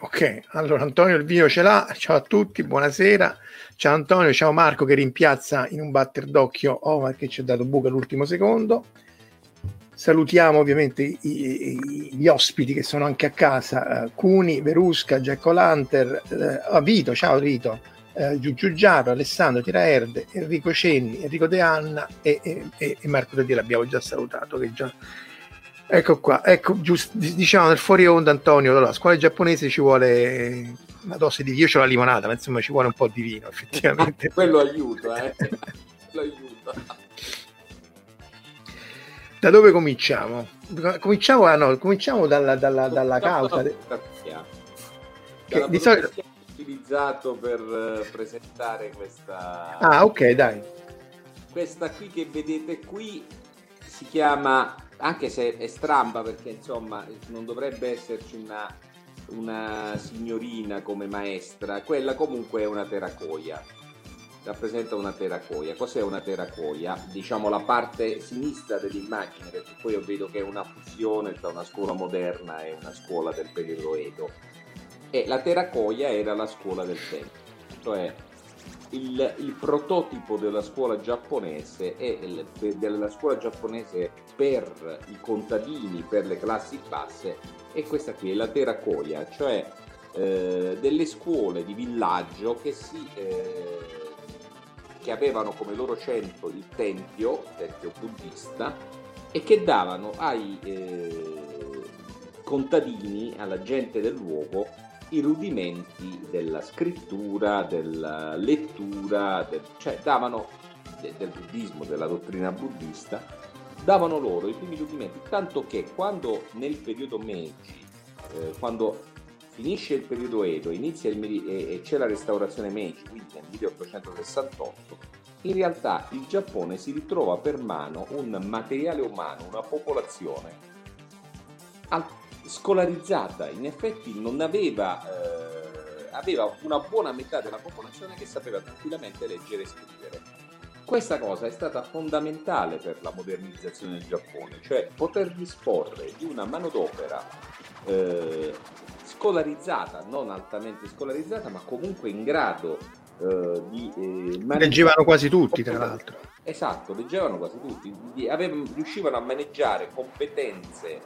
Ok, allora Antonio il vino ce l'ha, ciao a tutti, buonasera, ciao Antonio, ciao Marco che rimpiazza in un batter d'occhio Omar che ci ha dato buca all'ultimo secondo. Salutiamo ovviamente gli ospiti che sono anche a casa, Cuni, Verusca, Jack O'Lanter, Vito, ciao Vito, Giugiu Giaro, Alessandro Tiraerde, Enrico Cenni, Enrico De Anna e Marco Tedì l'abbiamo già salutato, che già... Ecco qua, ecco, giusto, diciamo nel fuori onda Antonio, allora, a scuola giapponese ci vuole una dose di vino, io c'ho la limonata, ma insomma ci vuole un po' di vino effettivamente. Quello aiuta, quello aiuta. Da dove cominciamo? Cominciamo dalla causa. Dalla burocrazia utilizzato per presentare questa... Ah, ok, dai. Questa qui che vedete qui si chiama... anche se è stramba perché insomma non dovrebbe esserci una signorina come maestra, quella comunque è una Terakoya, rappresenta una Terakoya. Cos'è una Terakoya? Diciamo la parte sinistra dell'immagine, perché poi io vedo che è una fusione tra una scuola moderna e una scuola del periodo Edo, e la Terakoya era la scuola del tempo, cioè il prototipo della scuola giapponese e della scuola giapponese per i contadini, per le classi basse, e questa qui è la Terakoya, cioè delle scuole di villaggio che avevano come loro centro il tempio buddista, e che davano ai contadini, alla gente del luogo, i rudimenti della scrittura, della lettura, cioè davano del buddismo, della dottrina buddista, davano loro i primi rudimenti, tanto che quando nel periodo Meiji, quando finisce il periodo Edo, inizia e c'è la restaurazione Meiji, quindi nel 1868, in realtà il Giappone si ritrova per mano un materiale umano, una popolazione scolarizzata, in effetti non aveva, aveva una buona metà della popolazione che sapeva tranquillamente leggere e scrivere. Questa cosa è stata fondamentale per la modernizzazione del Giappone, cioè poter disporre di una manodopera scolarizzata, non altamente scolarizzata, ma comunque in grado di... leggevano quasi tutti, tra l'altro. Esatto, leggevano quasi tutti, riuscivano a maneggiare competenze.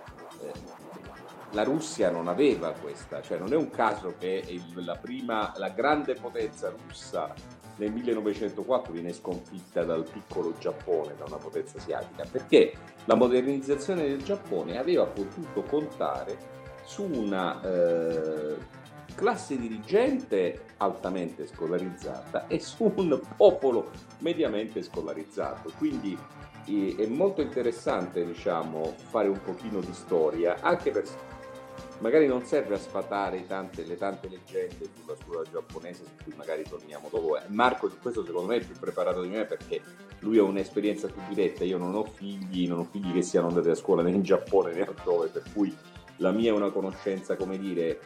La Russia non aveva questa, cioè non è un caso che la grande potenza russa nel 1904 viene sconfitta dal piccolo Giappone, da una potenza asiatica, perché la modernizzazione del Giappone aveva potuto contare su una classe dirigente altamente scolarizzata e su un popolo mediamente scolarizzato. Quindi è molto interessante, diciamo, fare un pochino di storia, anche per magari non serve a sfatare le tante leggende sulla scuola giapponese, su cui magari torniamo dopo. Marco di questo secondo me è più preparato di me, perché lui ha un'esperienza più diretta. Io non ho figli che siano andati a scuola né in Giappone né altrove, per cui la mia è una conoscenza, come dire,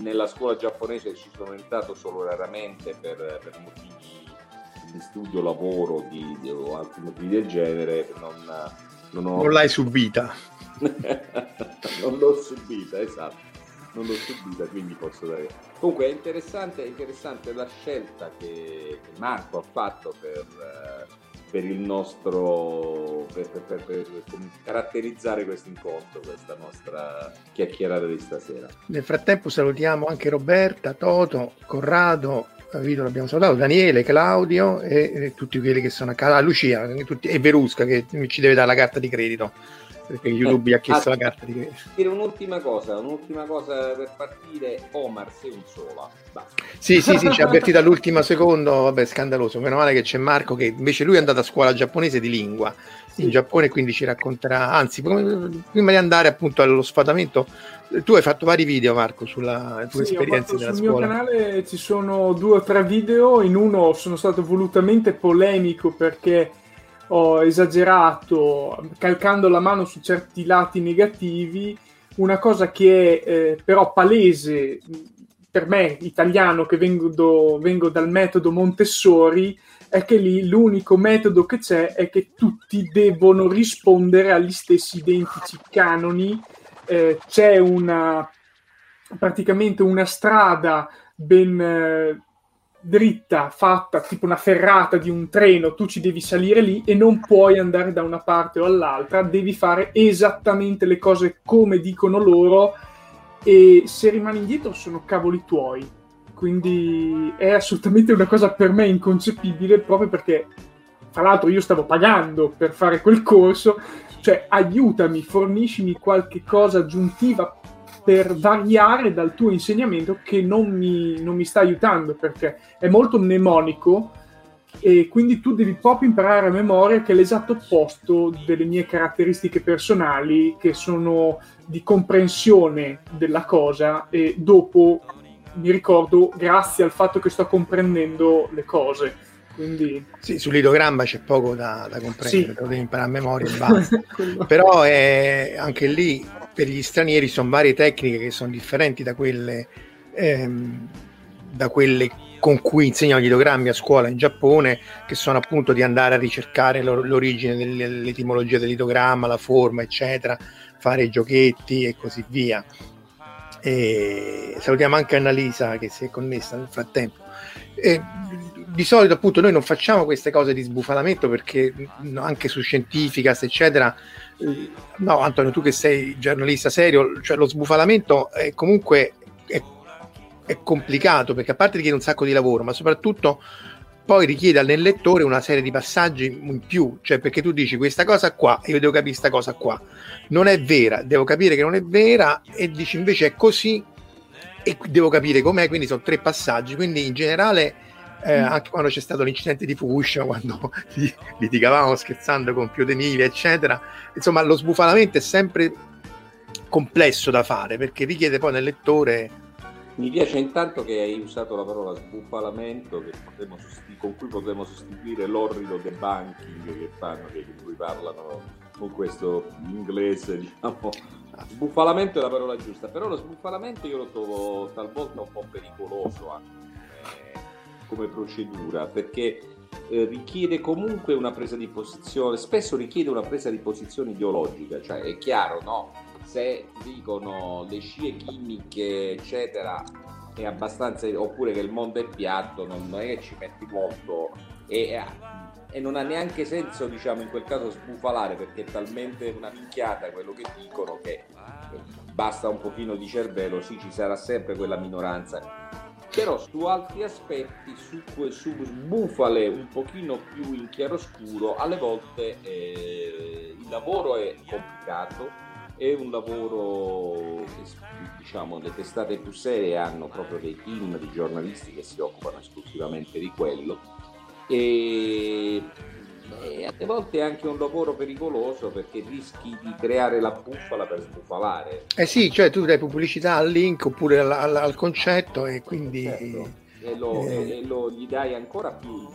nella scuola giapponese ci sono entrato solo raramente per motivi di studio, lavoro o altri motivi del genere. Non l'hai subita. Non l'ho subita, quindi posso dare. Comunque è interessante la scelta che Marco ha fatto per il nostro per caratterizzare questo incontro, questa nostra chiacchierata di stasera. Nel frattempo salutiamo anche Roberta, Toto, Corrado, Vito l'abbiamo salutato, Daniele, Claudio e tutti quelli che sono a casa, Lucia e Verusca, che ci deve dare la carta di credito perché YouTube gli ha chiesto la carta di credito. Dire un'ultima cosa per partire. Omar, sei un solo, basta. Sì, ci ha avvertito all'ultimo secondo, vabbè, scandaloso. Meno male che c'è Marco, che invece lui è andato a scuola giapponese di lingua in Giappone, quindi ci racconterà, anzi prima di andare appunto allo sfatamento. Tu hai fatto vari video, Marco, sulla tua esperienza della scuola. Sul mio canale ci sono 2 o 3 video. In uno sono stato volutamente polemico perché ho esagerato calcando la mano su certi lati negativi, una cosa che è però palese per me, italiano, che vengo dal metodo Montessori, è che lì l'unico metodo che c'è è che tutti devono rispondere agli stessi identici canoni. C'è praticamente una strada ben dritta, fatta tipo una ferrata di un treno, tu ci devi salire lì e non puoi andare da una parte o all'altra, devi fare esattamente le cose come dicono loro e se rimani indietro sono cavoli tuoi. Quindi è assolutamente una cosa per me inconcepibile, proprio perché tra l'altro io stavo pagando per fare quel corso. Cioè, aiutami, forniscimi qualche cosa aggiuntiva per variare dal tuo insegnamento che non mi sta aiutando, perché è molto mnemonico e quindi tu devi proprio imparare a memoria, che è l'esatto opposto delle mie caratteristiche personali, che sono di comprensione della cosa e dopo mi ricordo grazie al fatto che sto comprendendo le cose. Quindi... Sì, sull'idogramma c'è poco da comprendere, sì. Lo devi imparare a memoria e basta. Però anche lì per gli stranieri sono varie tecniche che sono differenti da quelle con cui insegnano gli idogrammi a scuola in Giappone, che sono appunto di andare a ricercare l'origine dell'etimologia dell'idogramma, la forma, eccetera, fare giochetti e così via. E salutiamo anche Annalisa che si è connessa nel frattempo. Di solito appunto noi non facciamo queste cose di sbufalamento perché anche su Scientificast eccetera, no Antonio, tu che sei giornalista serio, cioè lo sbufalamento è comunque è complicato, perché a parte richiede un sacco di lavoro, ma soprattutto poi richiede nel lettore una serie di passaggi in più, cioè perché tu dici questa cosa qua e io devo capire questa cosa qua, non è vera, devo capire che non è vera, e dici invece è così e devo capire com'è, quindi sono 3 passaggi, quindi in generale anche quando c'è stato l'incidente di Fukushima, quando litigavamo scherzando con Pio De Nile eccetera, insomma lo sbufalamento è sempre complesso da fare perché richiede poi nel lettore. Mi piace intanto che hai usato la parola sbufalamento, che con cui potremmo sostituire l'orrido debunking che fanno, che di cui parlano con questo inglese, diciamo. Sbufalamento è la parola giusta, però lo sbufalamento io lo trovo talvolta un po' pericoloso anche come procedura, perché richiede comunque una presa di posizione, spesso richiede una presa di posizione ideologica, cioè è chiaro, no? Se dicono le scie chimiche eccetera è abbastanza, oppure che il mondo è piatto, non è che ci metti molto, e non ha neanche senso, diciamo, in quel caso sbufalare, perché è talmente una minchiata quello che dicono che basta un pochino di cervello, sì, ci sarà sempre quella minoranza. Però su altri aspetti, su sbufale un pochino più in chiaroscuro, alle volte il lavoro è complicato, è un lavoro, diciamo, le testate più serie hanno proprio dei team di giornalisti che si occupano esclusivamente di quello, e alle volte è anche un lavoro pericoloso, perché rischi di creare la bufala per sbufalare. Sì, cioè tu dai pubblicità al link oppure al concetto, e quindi certo. Gli dai ancora più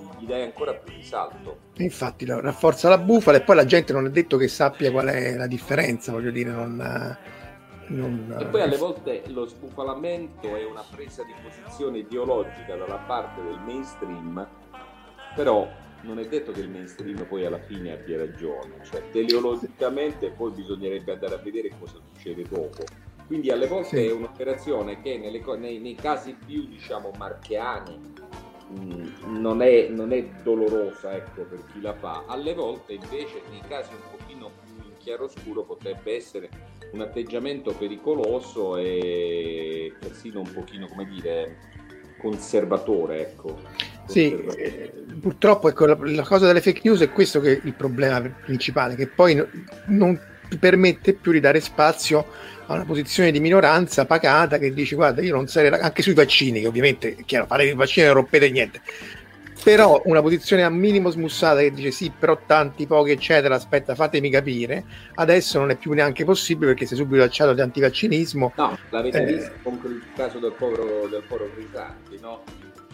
risalto. Infatti rafforza la bufala, e poi la gente non è detto che sappia qual è la differenza, voglio dire, non... E poi alle volte lo sbufalamento è una presa di posizione ideologica dalla parte del mainstream, però non è detto che il mainstream poi alla fine abbia ragione, cioè teleologicamente poi bisognerebbe andare a vedere cosa succede dopo. Quindi alle volte sì, è un'operazione che nei casi più, diciamo, marchiani non è dolorosa, ecco, per chi la fa. Alle volte invece nei casi un pochino più in chiaroscuro potrebbe essere un atteggiamento pericoloso e persino un pochino, come dire, conservatore, ecco. Purtroppo, ecco, la cosa delle fake news è questo, che è il problema principale, che poi non permette più di dare spazio a una posizione di minoranza pacata che dice: guarda, io non sarei, anche sui vaccini, che ovviamente è chiaro, fare i vaccini non rompete niente, però una posizione a minimo smussata che dice sì, però tanti, pochi, eccetera, aspetta, fatemi capire, adesso non è più neanche possibile perché si è subito lanciato di antivaccinismo. No, l'avete visto con il caso del povero Crisanti, no?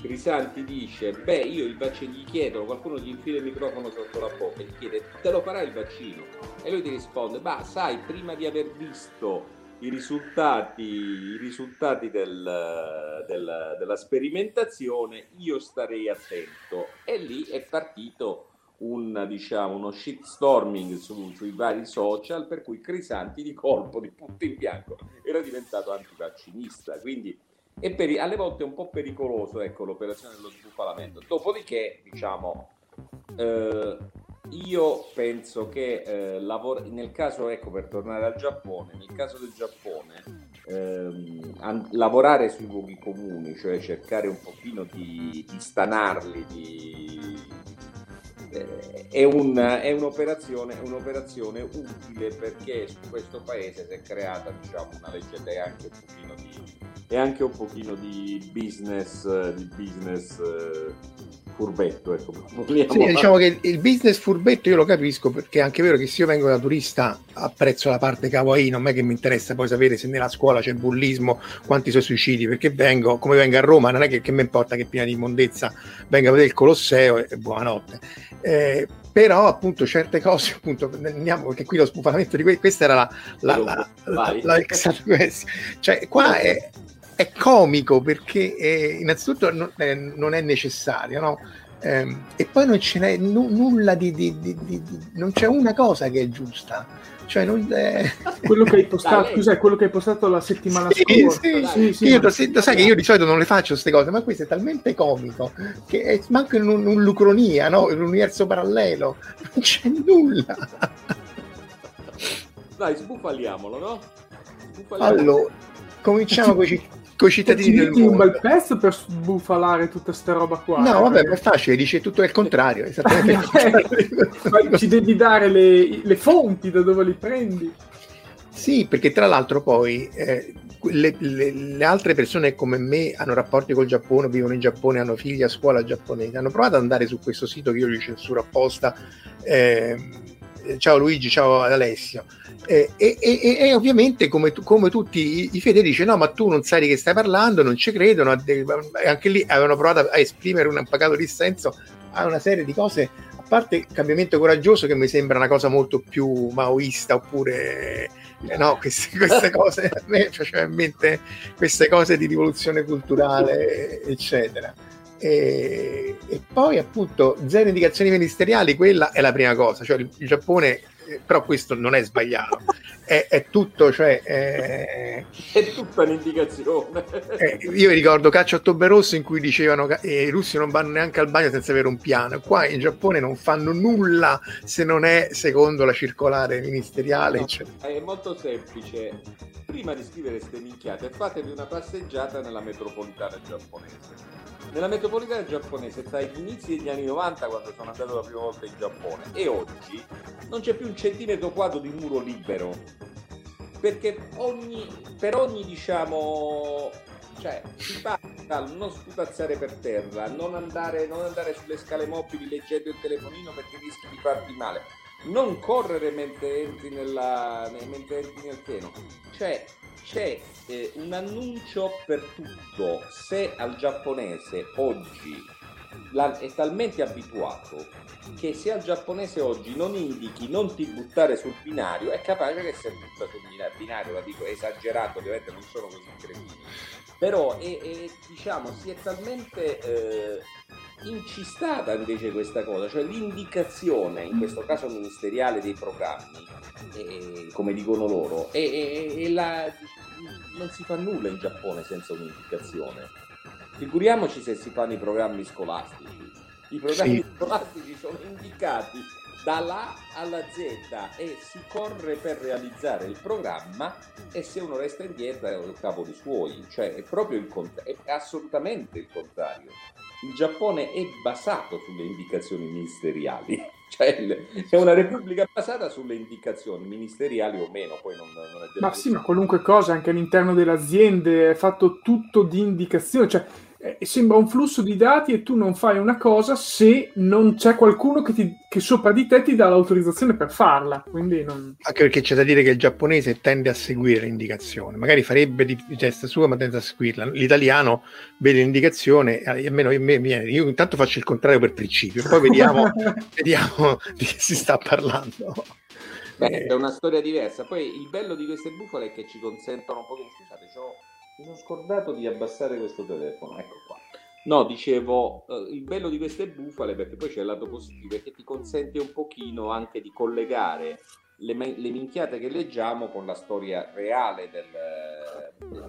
Crisanti dice: beh, io il vaccino, gli chiedono, qualcuno gli infila il microfono sotto la bocca e gli chiede: te lo farai il vaccino? E lui ti risponde: ma sai, prima di aver visto i risultati della sperimentazione, io starei attento. E lì è partito uno shitstorming sui vari social, per cui Crisanti di colpo, di punto in bianco, era diventato antivaccinista. Quindi è alle volte è un po' pericoloso, ecco, l'operazione dello sbufalamento. Dopodiché, diciamo, io penso che nel caso, ecco, per tornare al Giappone, nel caso del Giappone, lavorare sui luoghi comuni, cioè cercare un pochino di stanarli, è un'operazione utile, perché su questo paese si è creata, diciamo, una leggenda e anche un pochino di business furbetto, ecco. Sì, diciamo che il business furbetto io lo capisco, perché è anche vero che se io vengo da turista apprezzo la parte kawaii, non è che mi interessa poi sapere se nella scuola c'è bullismo, quanti sono suicidi, perché vengo, come vengo a Roma, non è che mi importa che è piena di immondezza, vengo a vedere il Colosseo e buonanotte. Però appunto certe cose, appunto, perché qui lo sbufalamento di questa era cioè qua è comico, perché innanzitutto non è necessario, no? E poi non ce n'è nulla non c'è una cosa che è giusta, cioè non è... quello che hai postato, cos'è? Quello che hai postato la settimana scorsa. Sì, io sai che io di solito non le faccio queste cose, ma questo è talmente comico che manca un'ucronia, no? Un universo parallelo, non c'è nulla. Dai, sbufaliamolo, no? Sbufaliamolo. Allora, cominciamo con i cittadini del mondo. Un bel pezzo per sbufalare tutta sta roba qua. No, vabbè, è facile, dice tutto il contrario, esattamente il contrario. Ci devi dare le fonti da dove li prendi. Sì, perché tra l'altro poi le altre persone come me hanno rapporti col Giappone, vivono in Giappone, hanno figli a scuola giapponese, hanno provato ad andare su questo sito che io gli censuro apposta, ciao Luigi, ciao Alessio, e ovviamente come tutti i fedeli dice: no, ma tu non sai di che stai parlando, non ci credono. Anche lì avevano provato a esprimere un pagato dissenso a una serie di cose, a parte cambiamento coraggioso, che mi sembra una cosa molto più maoista, oppure no, queste cose a me faceva in mente queste cose di rivoluzione culturale, eccetera. E poi appunto zero indicazioni ministeriali, quella è la prima cosa, cioè il Giappone, però questo non è sbagliato, è tutto, cioè è tutta un'indicazione. Io ricordo Caccia Ottobre Rosso in cui dicevano che i russi non vanno neanche al bagno senza avere un piano. Qua in Giappone non fanno nulla se non è secondo la circolare ministeriale, no, eccetera. È molto semplice, prima di scrivere ste minchiate fatevi una passeggiata nella metropolitana giapponese. Nella metropolitana giapponese, tra gli inizi degli anni 90, quando sono andato la prima volta in Giappone, e oggi non c'è più un centimetro quadro di muro libero, perché per ogni diciamo, cioè si passa al non sputazzare per terra, non andare sulle scale mobili leggendo il telefonino perché rischi di farti male, non correre mentre entri nel treno, cioè c'è un annuncio per tutto. Se al giapponese oggi è talmente abituato che se al giapponese oggi non indichi non ti buttare sul binario, è capace che se butta sul binario, la dico esagerato, ovviamente non sono così cretini, però è, diciamo, si è talmente incistata invece questa cosa, cioè l'indicazione in questo caso ministeriale dei programmi, come dicono loro, non si fa nulla in Giappone senza un'indicazione, figuriamoci se si fanno i programmi scolastici. I programmi scolastici sono indicati dall'A alla Z e si corre per realizzare il programma, e se uno resta indietro è un capo di suoi, cioè è proprio è assolutamente il contrario. Il Giappone è basato sulle indicazioni ministeriali, cioè è una repubblica basata sulle indicazioni ministeriali o meno, poi non è. Ma sì, ma qualunque cosa anche all'interno delle aziende è fatto tutto di indicazioni, cioè sembra un flusso di dati, e tu non fai una cosa se non c'è qualcuno che sopra di te ti dà l'autorizzazione per farla, quindi non... Anche perché c'è da dire che il giapponese tende a seguire l'indicazione, magari farebbe di testa sua ma tende a seguirla. L'italiano vede l'indicazione, almeno io intanto faccio il contrario per principio, poi vediamo di che si sta parlando. Beh, è una storia diversa. Poi il bello di queste bufale è che ci consentono un po'... Scusate, mi sono scordato di abbassare questo telefono, ecco qua. No, dicevo, il bello di queste bufale, perché poi c'è il lato positivo, è che ti consente un pochino anche di collegare le minchiate che leggiamo con la storia reale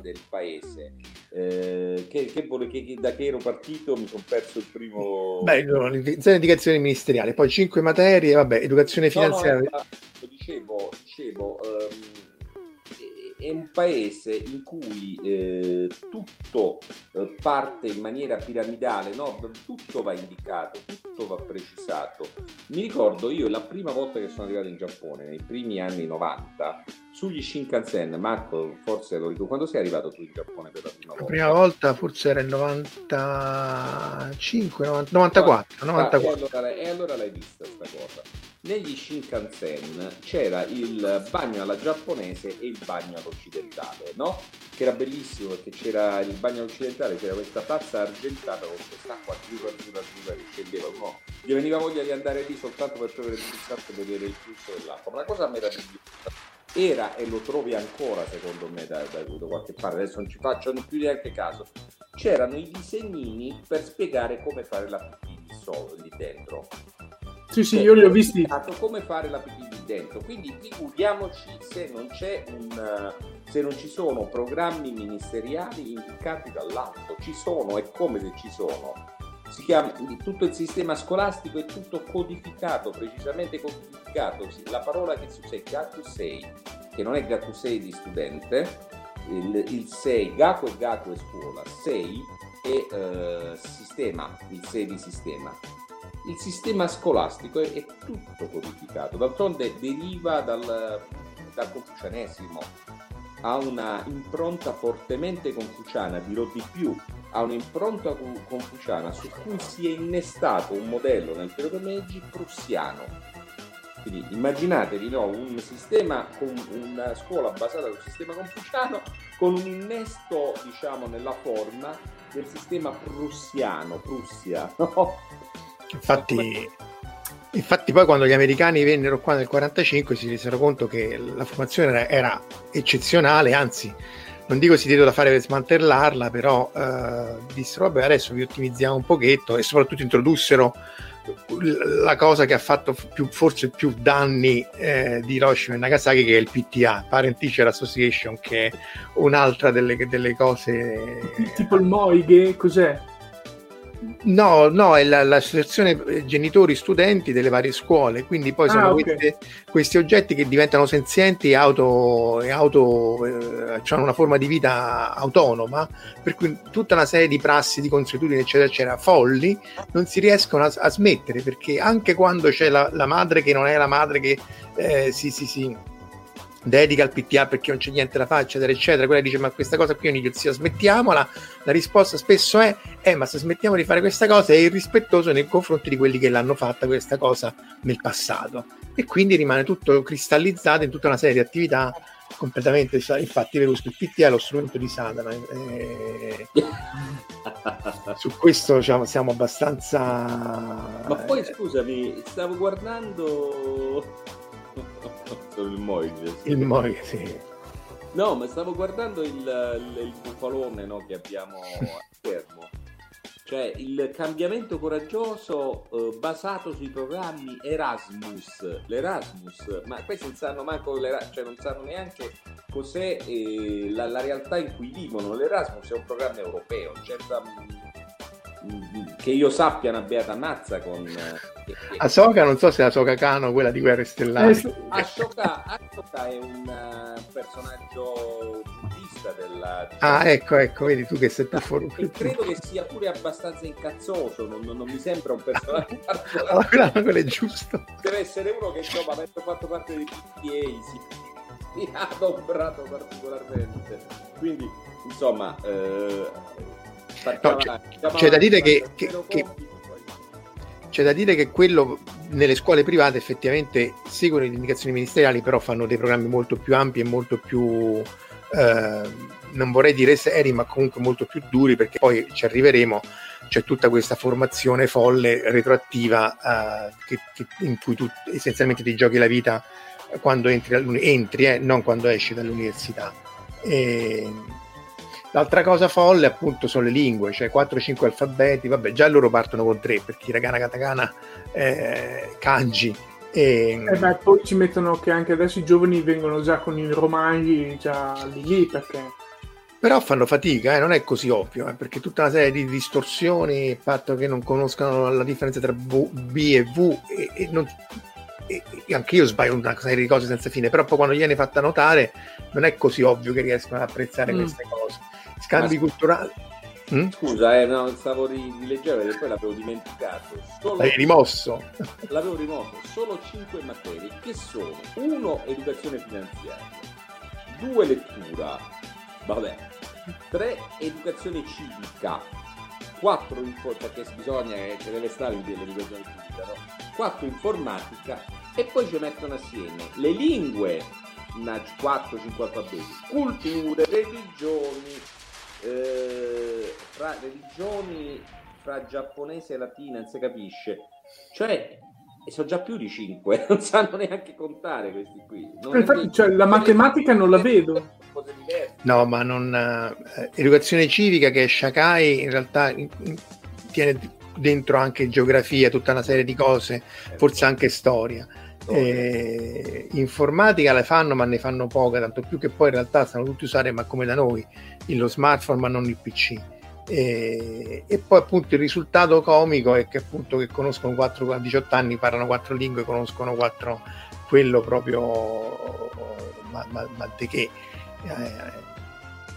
del paese. Da che ero partito mi sono perso il primo... Beh, no, indicazioni ministeriali, poi 5 materie, vabbè, educazione finanziaria... No, dicevo... È un paese in cui tutto parte in maniera piramidale, no? Tutto va indicato, tutto va precisato. Mi ricordo io la prima volta che sono arrivato in Giappone, nei primi anni 90, sugli Shinkansen. Marco, forse lo ricordo, quando sei arrivato tu in Giappone per la prima volta? La prima volta forse era il 94. E allora l'hai vista sta cosa. Negli Shinkansen c'era il bagno alla giapponese e il bagno all'occidentale, no? Che era bellissimo, perché c'era il bagno all'occidentale, c'era questa tazza argentata con quest'acqua azzurra che scendeva, no? Gli veniva voglia di andare lì soltanto per provare il riscatto e vedere il flusso dell'acqua. Una cosa meravigliosa. Era, e lo trovi ancora secondo me da qualche parte, adesso non ci faccio più neanche caso, c'erano i disegnini per spiegare come fare la pipì lì dentro. Sì, io li ho visti. Come fare la pipì lì dentro. Quindi figuriamoci se non c'è se non ci sono programmi ministeriali indicati dall'alto. Ci sono, è come se ci sono. Si chiama, tutto il sistema scolastico è tutto codificato, precisamente codificato. La parola che si usa è Gatto 6, che non è Gatto 6 di studente, il 6, Gatto è scuola, 6 è sistema, il 6 di sistema. Il sistema scolastico è tutto codificato, d'altronde deriva dal confucianesimo, ha una impronta fortemente confuciana, dirò di più, ha un'impronta confuciana su cui si è innestato un modello nel periodo Meiji prussiano. Quindi immaginatevi, no, un sistema con una scuola basata sul sistema confuciano con un innesto, diciamo, nella forma del sistema prussiano, Prussia, no? Infatti Infatti poi quando gli americani vennero qua nel 45 si resero conto che la formazione era eccezionale, anzi non dico si diede da fare per smantellarla, però dissero vabbè adesso vi ottimizziamo un pochetto, e soprattutto introdussero la cosa che ha fatto forse più danni di Hiroshima e Nagasaki, che è il PTA, Parent Teacher Association, che è un'altra delle cose tipo il Moige, cos'è? No, è l'associazione genitori studenti delle varie scuole, quindi poi sono okay. questi oggetti che diventano senzienti hanno una forma di vita autonoma, per cui tutta una serie di prassi, di consuetudini eccetera folli non si riescono a smettere, perché anche quando c'è la madre che non è la madre che si dedica al PTA perché non c'è niente da fare eccetera, quella dice ma questa cosa qui è un'idiozia, smettiamola, la risposta spesso è ma se smettiamo di fare questa cosa è irrispettoso nei confronti di quelli che l'hanno fatta questa cosa nel passato, e quindi rimane tutto cristallizzato in tutta una serie di attività completamente. Infatti Verusco, il PTA è lo strumento di Satana, su questo diciamo siamo abbastanza. Ma poi scusami, stavo guardando il Moig, sì. No, ma stavo guardando il bufalone, no, che abbiamo a schermo, cioè il cambiamento coraggioso basato sui programmi Erasmus, ma questi non sanno manco cioè non sanno neanche cos'è la realtà in cui vivono. L'Erasmus è un programma europeo, che io sappia una beata mazza con a Soka, non so se la Soka Kano, quella di Guerre Stellari. Soka è un personaggio buddista della ecco, vedi tu che sei più fuori. Credo che sia pure abbastanza incazzoso, non mi sembra un personaggio quello è giusto, deve essere uno che insomma, avendo fatto parte dei PTA si ha adoprato particolarmente, quindi insomma c'è da dire che quello nelle scuole private effettivamente seguono le indicazioni ministeriali, però fanno dei programmi molto più ampi e molto più non vorrei dire seri, ma comunque molto più duri, perché poi ci arriveremo. C'è tutta questa formazione folle retroattiva in cui tu essenzialmente ti giochi la vita quando entri, non quando esci dall'università. L'altra cosa folle appunto sono le lingue, cioè 4-5 alfabeti, vabbè già loro partono con 3 perché hiragana, katakana, kanji ma poi ci mettono che anche adesso i giovani vengono già con i romanzi già lì, perché però fanno fatica, non è così ovvio, perché tutta una serie di distorsioni, il fatto che non conoscano la differenza tra B e V anche io sbaglio una serie di cose senza fine, però poi quando gliene fatta notare non è così ovvio che riescono ad apprezzare queste cose. Scambi culturali. Scusa, no, stavo rileggendo e poi l'avevo dimenticato. L'avevo rimosso. Solo 5 materie, che sono: 1 educazione finanziaria, 2 lettura, 3 educazione civica, 4 perché bisogna che deve stare in l'educazione civica, no? 4 informatica, e poi ci mettono assieme le lingue, 4-5 alfabeti, culture, religioni fra giapponese e latina, non si capisce, cioè sono già più di 5, non sanno neanche contare questi qui. Infatti, cioè, la matematica non la vedo. No, ma non educazione civica, che è Shakai, in realtà tiene dentro anche geografia, tutta una serie di cose, forse anche storia. Informatica le fanno, ma ne fanno poca, tanto più che poi in realtà stanno tutti usare, ma come da noi, lo smartphone ma non il PC. E poi appunto il risultato comico è che appunto che conoscono 4 a 18 anni, parlano 4 lingue, conoscono 4 quello proprio ma di che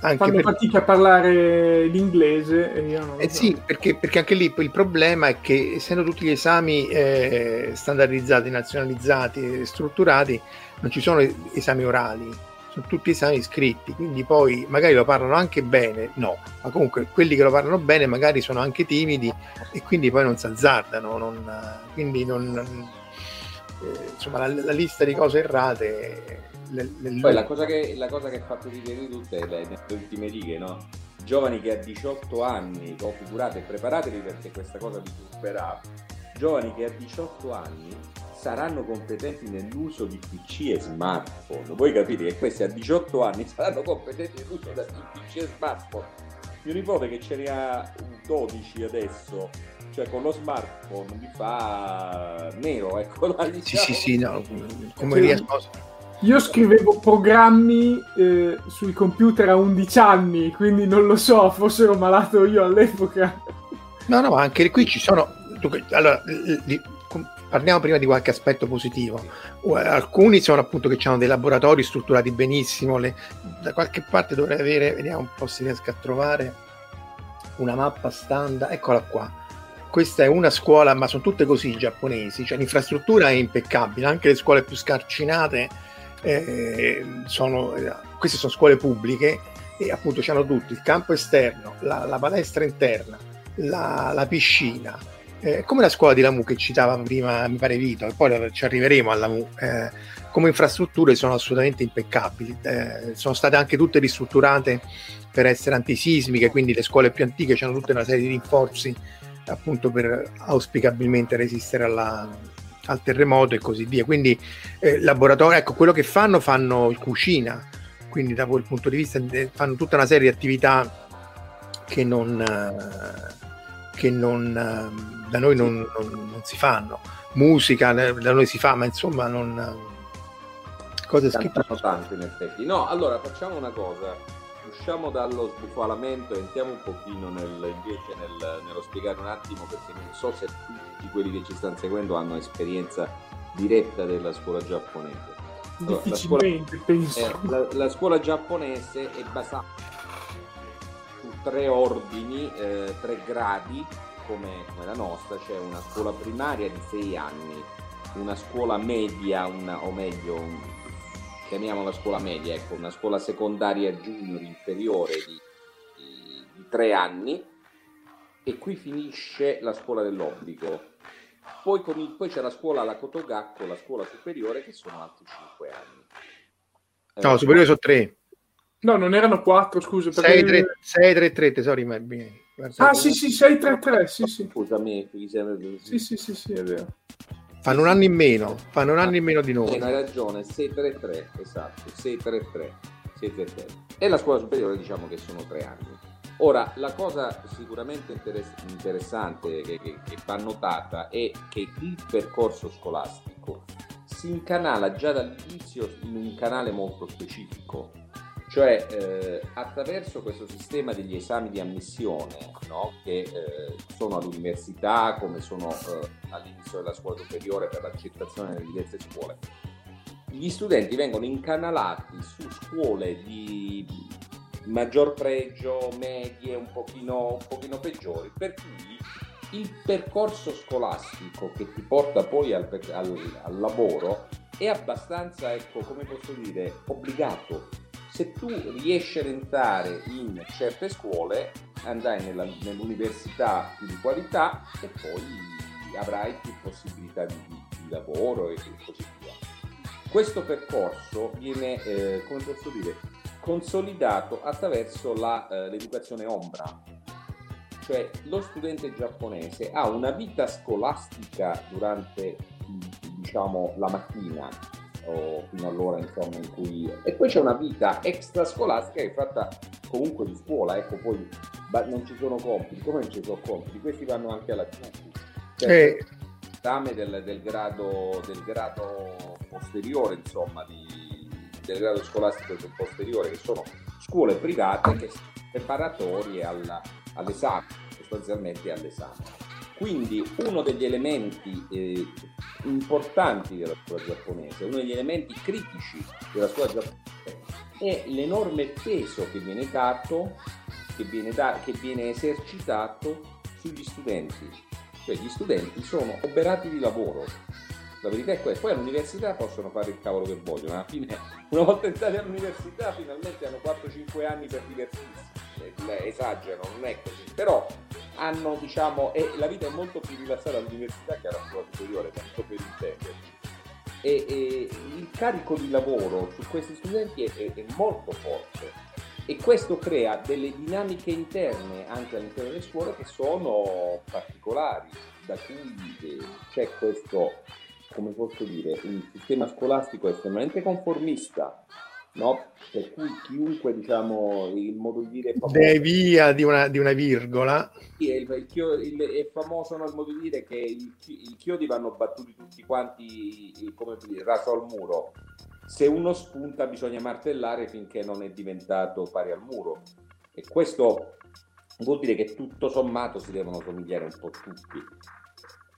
anche fanno fatica a parlare l'inglese e io non so. Sì, perché anche lì il problema è che essendo tutti gli esami standardizzati, nazionalizzati, strutturati, non ci sono esami orali, sono tutti esami scritti, quindi poi magari lo parlano anche bene, no, ma comunque quelli che lo parlano bene magari sono anche timidi e quindi poi non si azzardano, insomma la lista di cose errate. Poi la cosa che ha fatto rivedere tutte è nelle ultime righe, no? Giovani che a 18 anni configurate e preparatevi perché questa cosa vi turberà, giovani che a 18 anni saranno competenti nell'uso di PC e smartphone. Voi capite che questi a 18 anni saranno competenti nell'uso di PC e smartphone. Mio nipote che ce ne ha 12 adesso, cioè con lo smartphone mi fa nero, ecco là, diciamo. Sì, no, come risposta. Io scrivevo programmi sui computer a 11 anni, quindi non lo so, forse ero malato io all'epoca. No, ma anche qui ci sono... Allora, parliamo prima di qualche aspetto positivo. Alcuni sono appunto che hanno dei laboratori strutturati benissimo. Da qualche parte dovrei avere, vediamo un po' se riesco a trovare, una mappa standard. Eccola qua. Questa è una scuola, ma sono tutte così giapponesi. Cioè l'infrastruttura è impeccabile, anche le scuole più scarcinate... queste sono scuole pubbliche e appunto c'hanno tutto, il campo esterno, la palestra interna, la piscina, come la scuola di Lamu che citava prima, mi pare Vito, e poi ci arriveremo a Lamu. Come infrastrutture sono assolutamente impeccabili, sono state anche tutte ristrutturate per essere antisismiche, quindi le scuole più antiche hanno tutta una serie di rinforzi appunto per auspicabilmente resistere al terremoto e così via. Quindi laboratorio, ecco, quello che fanno cucina, quindi da quel punto di vista fanno tutta una serie di attività che non da noi non si fanno. Musica da noi si fa, ma insomma non cose scritte tanto in effetti. No, allora facciamo una cosa, usciamo dallo sbufalamento, entriamo un pochino nello spiegare un attimo, perché non so se tutti quelli che ci stanno seguendo hanno esperienza diretta della scuola giapponese. Allora, la scuola giapponese è basata su 3 ordini, 3 gradi come la nostra. C'è una scuola primaria di 6 anni, una scuola media, chiamiamola scuola media, ecco, una scuola secondaria junior inferiore di 3 anni, e qui finisce la scuola dell'obbligo. Poi c'è la scuola alla Kotogakko, la scuola superiore, che sono altri 5 anni. No, superiore sono 3. No, non erano 4, scusa. 6-3-3, tesori, ma bene. Ah, sì, 6-3-3, sì. Scusami, sì, è vero. Fanno un anno in meno, di noi. Hai ragione, 633, esatto, 633. E la scuola superiore diciamo che sono 3 anni. Ora, la cosa sicuramente interessante che va notata è che il percorso scolastico si incanala già dall'inizio in un canale molto specifico, cioè attraverso questo sistema degli esami di ammissione, no? Che sono all'università, come sono all'inizio della scuola superiore per l'accettazione nelle diverse scuole, gli studenti vengono incanalati su scuole di maggior pregio, medie, un pochino peggiori, per cui il percorso scolastico che ti porta poi al lavoro è abbastanza, ecco, come posso dire, obbligato. Se tu riesci ad entrare in certe scuole, andrai nell'università più di qualità e poi avrai più possibilità di lavoro e così via. Questo percorso viene, come posso dire, consolidato attraverso l'educazione ombra, cioè lo studente giapponese ha una vita scolastica durante, diciamo, la mattina, fino all'ora insomma in cui io. E poi c'è una vita extrascolastica che è fatta comunque di scuola, ecco, poi non ci sono compiti, come non ci sono compiti, questi vanno anche alla giunta, cioè l'esame del grado posteriore, insomma, del grado scolastico posteriore, che sono scuole private che sono preparatorie all'esame, sostanzialmente all'esame. Quindi uno degli elementi importanti della scuola giapponese, uno degli elementi critici della scuola giapponese è l'enorme peso che viene esercitato sugli studenti. Cioè gli studenti sono oberati di lavoro, la verità è questa. Poi all'università possono fare il cavolo che vogliono, alla fine una volta entrati all'università finalmente hanno 4-5 anni per divertirsi. Esagero, non è così, però hanno, diciamo, la vita è molto più rilassata all'università che alla scuola superiore, tanto per intenderci, e il carico di lavoro su questi studenti è molto forte, e questo crea delle dinamiche interne anche all'interno delle scuole che sono particolari, da cui c'è questo, come posso dire, un sistema scolastico estremamente conformista, no? Per cui chiunque, diciamo, il modo di dire è famoso, devia di una virgola. Sì, è famoso, no, il modo di dire che i chiodi vanno battuti tutti quanti, come dire, raso al muro. Se uno spunta bisogna martellare finché non è diventato pari al muro, e questo vuol dire che tutto sommato si devono somigliare un po' tutti.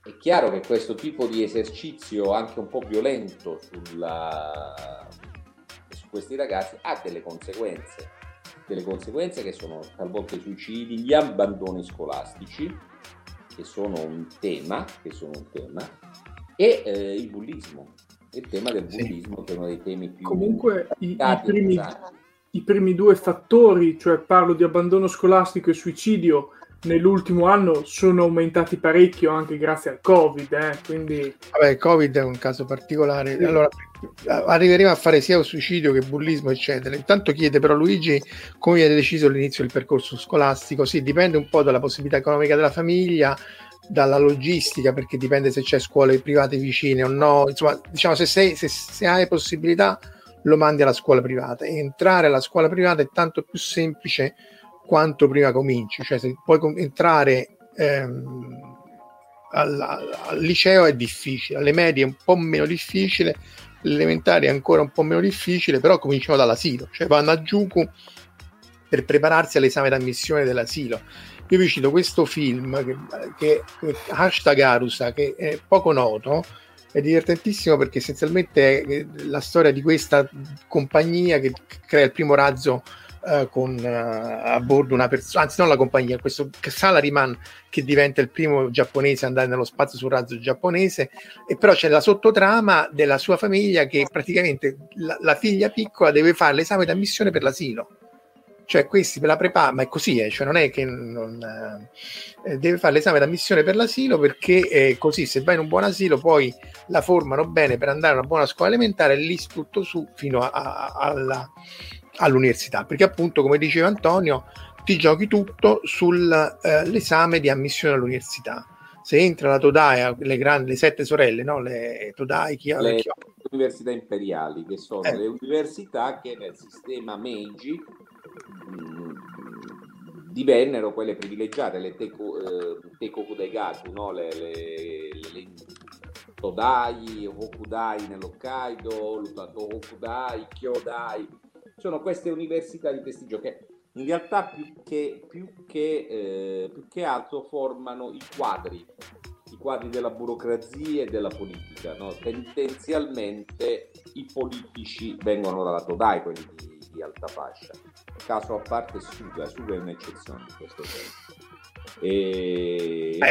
È chiaro che questo tipo di esercizio, anche un po' violento su questi ragazzi, ha delle conseguenze che sono talvolta i suicidi, gli abbandoni scolastici, che sono un tema, e il bullismo. Il tema del bullismo, sì, che è uno dei temi più... Comunque i primi due fattori, cioè parlo di abbandono scolastico e suicidio, nell'ultimo anno sono aumentati parecchio anche grazie al Covid, quindi... Vabbè, il Covid è un caso particolare, sì. Allora arriveremo a fare sia suicidio che bullismo eccetera. Intanto chiede però Luigi come viene deciso l'inizio del percorso scolastico. Sì, dipende un po' dalla possibilità economica della famiglia, dalla logistica, perché dipende se c'è scuole private vicine o no. Insomma, diciamo, se hai possibilità lo mandi alla scuola privata. Entrare alla scuola privata è tanto più semplice quanto prima cominci, cioè se puoi entrare al liceo è difficile, alle medie è un po' meno difficile, l'elementare è ancora un po' meno difficile, però cominciamo dall'asilo, cioè vanno a Juku per prepararsi all'esame d'ammissione dell'asilo. Io vi cito questo film che #Arusa, che è poco noto, è divertentissimo perché essenzialmente è la storia di questa compagnia che crea il primo razzo a bordo una persona, anzi non la compagnia, questo salaryman che diventa il primo giapponese a andare nello spazio sul razzo giapponese, e però c'è la sottotrama della sua famiglia che praticamente la figlia piccola deve fare l'esame d'ammissione per l'asilo. Cioè questi per la prepara, ma è così, cioè non è che non deve fare l'esame d'ammissione per l'asilo, perché così se vai in un buon asilo poi la formano bene per andare a una buona scuola elementare e lì tutto su fino all'università, perché appunto come diceva Antonio ti giochi tutto sull'esame di ammissione all'università. Se entra la Todai, le sette sorelle, no? Le Todai, le università imperiali, che sono le università che nel sistema Meiji divennero quelle privilegiate, le Teikokudaigaki, no? le Todai, Hokudai nell'Hokkaido, Lutato Hokudai, Kyodai, sono queste università di prestigio che in realtà più che altro formano i quadri della burocrazia e della politica, no? Tendenzialmente i politici vengono dalla Todai, quelli di alta fascia. Caso a parte Suga è un'eccezione di questo caso.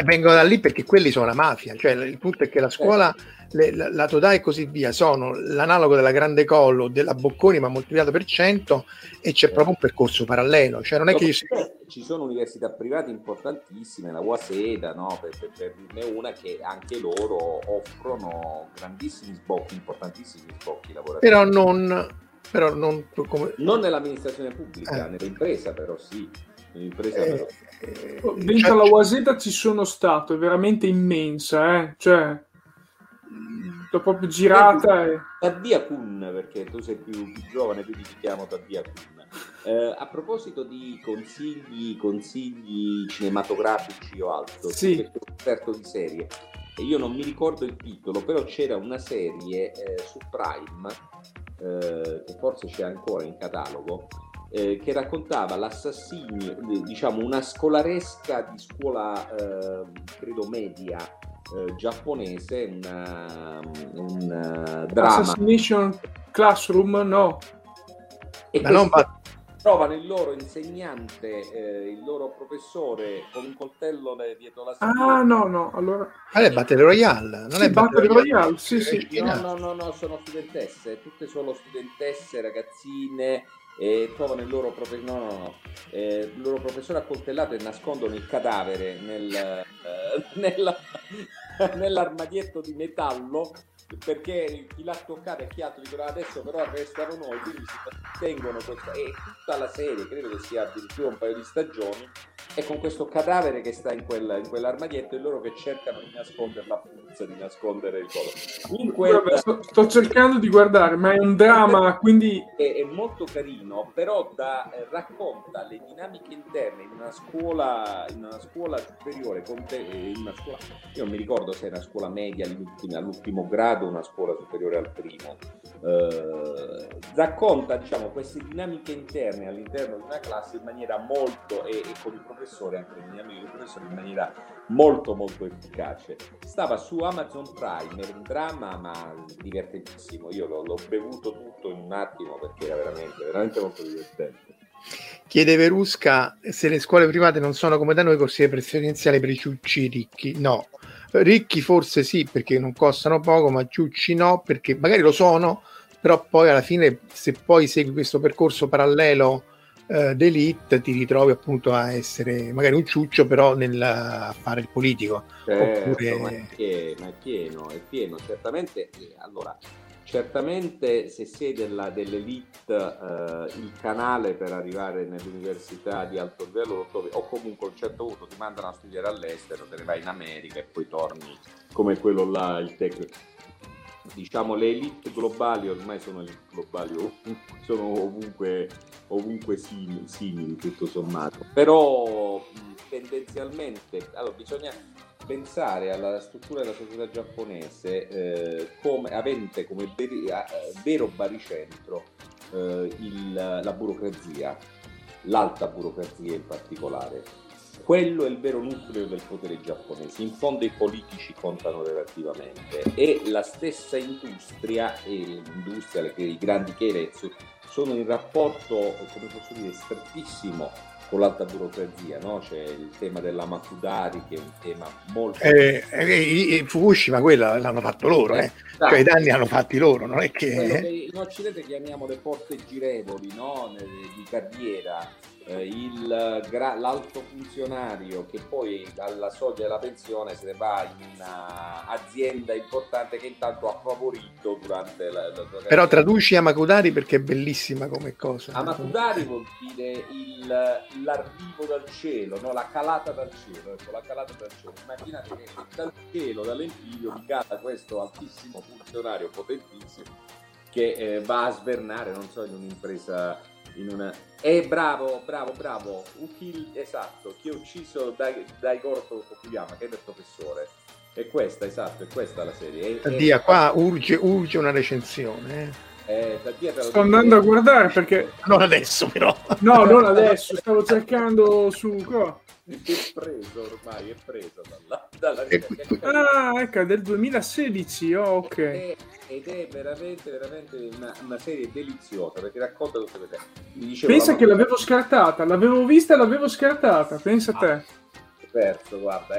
Vengono da lì perché quelli sono la mafia, cioè il punto è che la scuola, la Todai e così via sono l'analogo della Grande Collo, della Bocconi, ma moltiplicato per 100, e c'è proprio un percorso parallelo, cioè non è che ci sono università private importantissime, la Waseda, no? per dirne una, che anche loro offrono grandissimi sbocchi, importantissimi sbocchi lavorativi, però non come... non nell'amministrazione pubblica, nell'impresa però sì. Dentro la Waseda ci sono stato, è veramente immensa, cioè l'ho proprio girata. Taddia Kun, perché tu sei più giovane, quindi ti chiamo Taddia Kun. A proposito di consigli cinematografici o altro, sì, perché sono esperto di serie e io non mi ricordo il titolo, però c'era una serie su Prime che forse c'è ancora in catalogo, che raccontava l'assassinio, diciamo, una scolaresca di scuola credo media giapponese, un drama. Assassination Classroom, no? E trovano il loro insegnante, il loro professore con un coltello dietro la schiena. Ah, no, allora... è Battle Royale, non sì, è Battle Royale? Sì. No, sono studentesse, tutte sono studentesse, ragazzine... e trovano il loro professore accoltellato e nascondono il cadavere nell'armadietto di metallo perché chi l'ha toccata e chi ha titolato adesso però restano noi, quindi si tengono questa, e tutta la serie credo che sia addirittura un paio di stagioni, e con questo cadavere che sta in quell'armadietto, e loro che cercano di nascondere la puzza, di nascondere il collo. Questa... sto cercando di guardare, ma è un dramma, quindi è molto carino, però racconta le dinamiche interne in una scuola superiore, in una scuola, io non mi ricordo se è una scuola media all'ultimo grado, una scuola superiore al primo, racconta, diciamo, queste dinamiche interne all'interno di una classe in maniera molto, e con il professore, anche il mio amico il professore, in maniera molto molto efficace. Stava su Amazon Prime, era un dramma ma divertentissimo, io l'ho bevuto tutto in un attimo perché era veramente, veramente molto divertente. Chiede Verusca se le scuole private non sono come da noi corsie preferenziali per i ciucci ricchi. No, ricchi forse sì, perché non costano poco, ma ciucci no, perché magari lo sono, però poi alla fine se poi segui questo percorso parallelo d'elite ti ritrovi appunto a essere magari un ciuccio, però a fare il politico. Certo, oppure... ma è pieno, certamente. Allora, certamente se sei dell'elite, il canale per arrivare nell'università di alto livello lo trovi, o comunque a un certo punto ti mandano a studiare all'estero, te ne vai in America e poi torni come quello là, il tecnico. Diciamo le elite globali ormai sono ovunque simili tutto sommato, però tendenzialmente allora, bisogna pensare alla struttura della società giapponese come avente come vero baricentro la burocrazia, l'alta burocrazia in particolare. Quello è il vero nucleo del potere giapponese, in fondo i politici contano relativamente, e la stessa industria e l'industria, i grandi keiretsu, sono in rapporto, come posso dire, strettissimo con l'alta burocrazia, no? C'è il tema della Macudari, che è un tema molto... Fukushima, quella l'hanno fatto loro, cioè i danni hanno fatti loro, non è che... In Occidente chiamiamo le porte girevoli, no? Di carriera, l'alto funzionario che poi dalla soglia della pensione se ne va in una azienda importante che intanto ha favorito durante la sua... Però traduci Amakudari perché è bellissima come cosa. Amakudari vuol dire l'arrivo dal cielo, no? La calata dal cielo, ecco, la calata dal cielo. Immaginate che dal cielo, dall'Empilio, cala questo altissimo funzionario potentissimo che va a svernare, non so, in un'impresa, bravo esatto, chi è ucciso dai Gorto Fukuyama, che è del professore, è questa la serie. Taddia, qua urge una recensione. Sto andando a guardare perché non adesso stavo cercando su qua. È preso dalla ecco, del 2016. Ok. Ed è veramente una serie deliziosa perché racconta tutte le cose. Pensa che l'avevo scartata, l'avevo vista e l'avevo scartata. Pensa a te. Certo, guarda,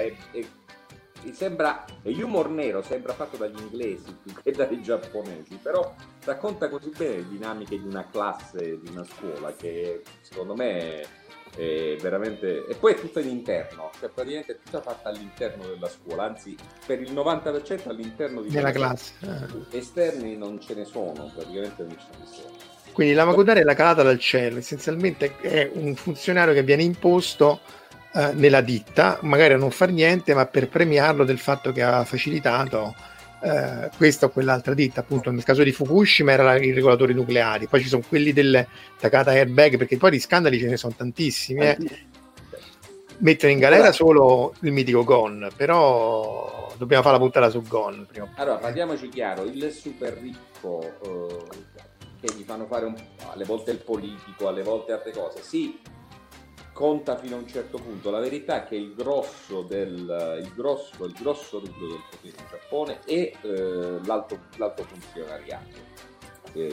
sembra humor nero, sembra fatto dagli inglesi più che dai giapponesi, però racconta così bene le dinamiche di una classe, di una scuola, che secondo me è veramente... E poi è tutta all'interno, cioè praticamente è tutta fatta all'interno della scuola, anzi per il 90% all'interno della classe. Esterni non ce ne sono, praticamente non ce ne sono. Quindi la Macudari è la calata dal cielo, essenzialmente è un funzionario che viene imposto nella ditta, magari a non far niente, ma per premiarlo del fatto che ha facilitato questa o quell'altra ditta. Appunto nel caso di Fukushima era i regolatori nucleari, poi ci sono quelli del Takata Airbag, perché poi di scandali ce ne sono tantissimi Mettere in galera solo il mitico Gon, però dobbiamo fare la puntata su Gon prima. Allora parliamoci chiaro, il super ricco che gli fanno fare alle volte il politico, alle volte altre cose, sì, conta fino a un certo punto. La verità è che il grosso ruolo del potere in Giappone è l'alto funzionariato,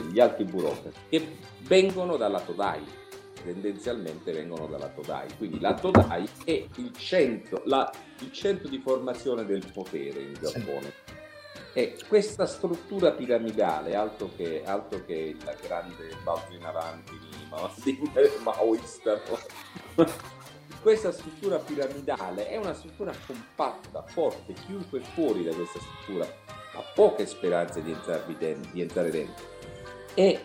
gli alti burocrati che vengono dalla Todai, quindi la Todai è il centro di formazione del potere in Giappone. Sì. E questa struttura piramidale, altro che la grande balzo in avanti maoista, questa struttura piramidale è una struttura compatta, forte. Chiunque fuori da questa struttura ha poche speranze di entrare dentro. È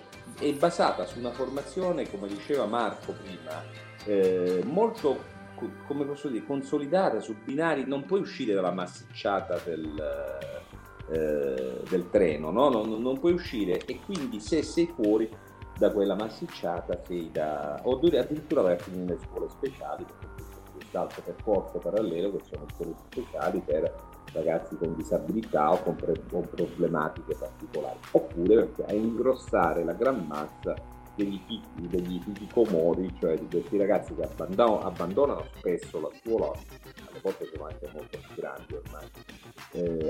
basata su una formazione, come diceva Marco prima, molto, come posso dire, consolidata su binari. Non puoi uscire dalla massicciata del treno, no? Non puoi uscire, e quindi se sei fuori da quella massicciata o addirittura vai a finire le scuole speciali, perché c'è quest'altro percorso parallelo che sono scuole speciali per ragazzi con disabilità o con problematiche particolari, oppure perché a ingrossare la gran massa degli hikikomori, cioè di questi ragazzi che abbandonano spesso la scuola, alle volte sono anche molto più grandi ormai,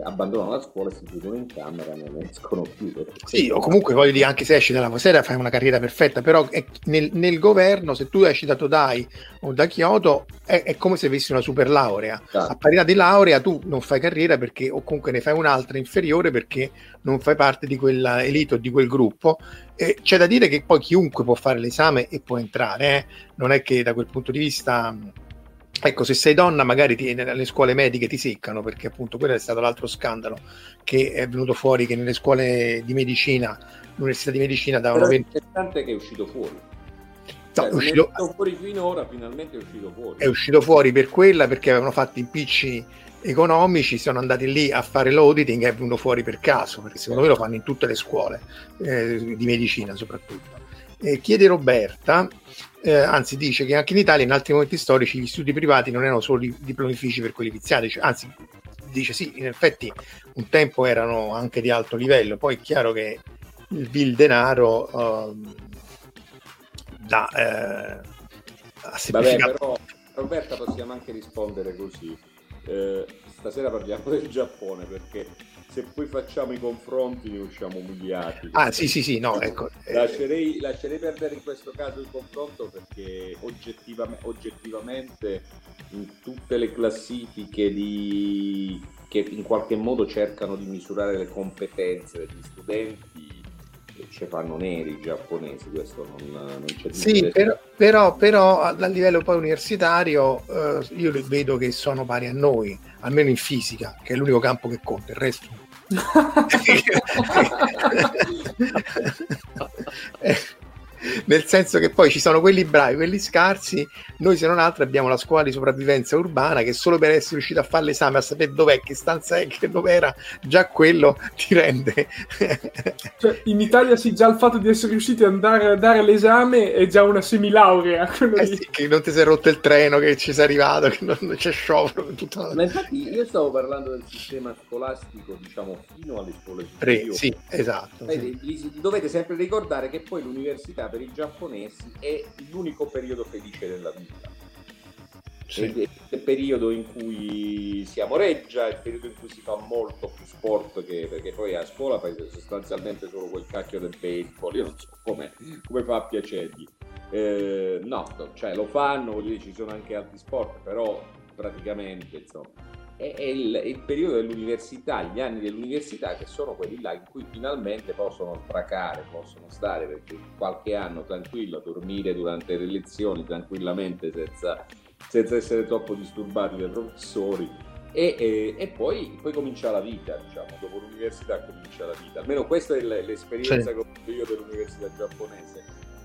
abbandonano la scuola e si chiudono in camera e non escono più. Sì, o comunque voglio dire, anche se esci dalla Waseda fai una carriera perfetta, però nel governo, se tu esci da Todai o da Kyoto è come se avessi una super laurea. Certo. A parità di laurea tu non fai carriera, perché, o comunque ne fai un'altra inferiore perché non fai parte di quella elite o di quel gruppo. C'è da dire che poi chiunque può fare l'esame e può entrare, non è che da quel punto di vista, ecco, se sei donna magari nelle scuole mediche ti seccano, perché appunto quello è stato l'altro scandalo che è venuto fuori, che nelle scuole di medicina, l'università di medicina davano 20. È che è uscito fuori. No, finalmente è uscito fuori. È uscito fuori per quella, perché avevano fatto impicci economici, sono andati lì a fare l'auditing e è venuto fuori per caso, perché secondo me lo fanno in tutte le scuole di medicina soprattutto. Chiede Roberta, anzi dice che anche in Italia in altri momenti storici gli studi privati non erano solo diplomatici per quelli viziati, cioè, anzi dice sì, in effetti un tempo erano anche di alto livello, poi è chiaro che il vil denaro ha semplificato. Vabbè, però Roberta possiamo anche rispondere così. Stasera parliamo del Giappone, perché se poi facciamo i confronti ne usciamo umiliati. Ah sì, no, ecco. Lascerei perdere in questo caso il confronto, perché oggettivamente in tutte le classifiche che in qualche modo cercano di misurare le competenze degli studenti ci fanno neri i giapponesi, questo non c'è. Sì, però a livello poi universitario io vedo che sono pari a noi, almeno in fisica, che è l'unico campo che conta, il resto nel senso che poi ci sono quelli bravi, quelli scarsi. Noi se non altro abbiamo la scuola di sopravvivenza urbana, che solo per essere riuscito a fare l'esame, a sapere dov'è, che stanza è, che dov'era, già quello ti rende cioè, in Italia sì, già il fatto di essere riusciti ad andare a dare l'esame è già una semilaurea, sì, che non ti sei rotto il treno, che ci sei arrivato, che non c'è sciopero, tutto. Ma infatti io stavo parlando del sistema scolastico, diciamo, fino alle scuole superiori. Sì, esatto. Dovete sempre ricordare che poi l'università per i giapponesi è l'unico periodo felice della vita. Sì. È il periodo in cui si amoreggia, è il periodo in cui si fa molto più sport, perché poi a scuola fai sostanzialmente solo quel cacchio del baseball. Io non so come fa a piacergli. Cioè lo fanno, voglio dire, ci sono anche altri sport, però praticamente insomma è il periodo dell'università, gli anni dell'università, che sono quelli là in cui finalmente possono fracare, possono stare perché qualche anno tranquillo, dormire durante le lezioni tranquillamente senza essere troppo disturbati dai professori, e poi comincia la vita, diciamo, dopo l'università comincia la vita. Almeno questa è l'esperienza che ho avuto io dell'università giapponese,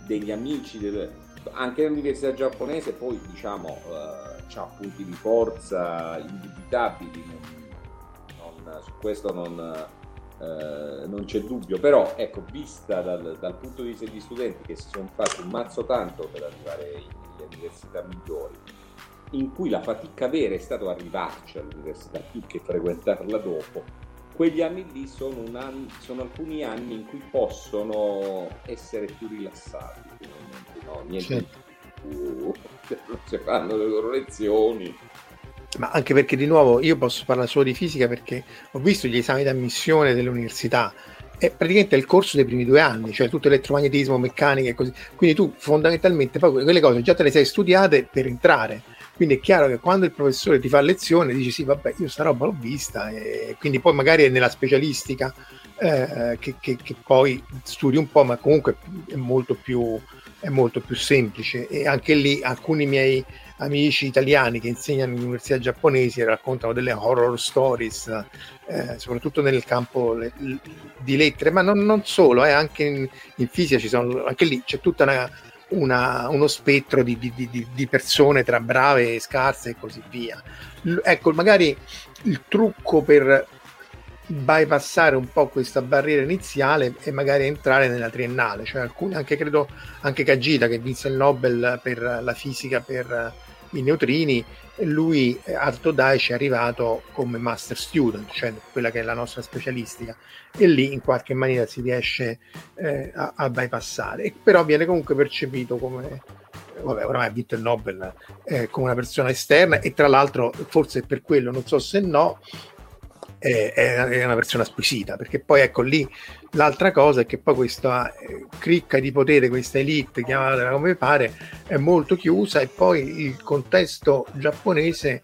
degli amici anche l'università giapponese, poi diciamo c'ha punti di forza indubitabili, su questo non c'è dubbio, però ecco, vista dal punto di vista degli studenti che si sono fatti un mazzo tanto per arrivare alle università migliori, in cui la fatica vera è stata arrivarci all'università più che frequentarla dopo, quegli anni lì sono alcuni anni in cui possono essere più rilassati, no? Niente più, se fanno le loro lezioni. Ma anche perché, di nuovo, io posso parlare solo di fisica perché ho visto gli esami d'ammissione dell'università, è praticamente il corso dei primi 2 anni, cioè tutto elettromagnetismo, meccanica e così, quindi tu fondamentalmente poi quelle cose già te le sei studiate per entrare. Quindi è chiaro che quando il professore ti fa lezione dici sì, vabbè, io sta roba l'ho vista, e quindi poi magari è nella specialistica che poi studi un po', ma comunque è molto più è molto più semplice, e anche lì alcuni miei amici italiani che insegnano in università giapponesi raccontano delle horror stories, soprattutto nel campo di lettere, ma non solo, anche in fisica ci sono, anche lì c'è tutta uno spettro di persone tra brave e scarse e così via. Ecco, magari il trucco per bypassare un po' questa barriera iniziale e magari entrare nella triennale, cioè alcuni, anche credo anche Kajita, che vinse il Nobel per la fisica per i neutrini, lui a Todai ci è arrivato come master student, cioè quella che è la nostra specialistica, e lì in qualche maniera si riesce a bypassare, però viene comunque percepito come, vabbè, oramai ha vinto il Nobel, come una persona esterna, e tra l'altro forse per quello, non so se no, è una persona squisita, perché poi ecco lì l'altra cosa è che poi questa cricca di potere, questa elite, chiamatela come pare, è molto chiusa, e poi il contesto giapponese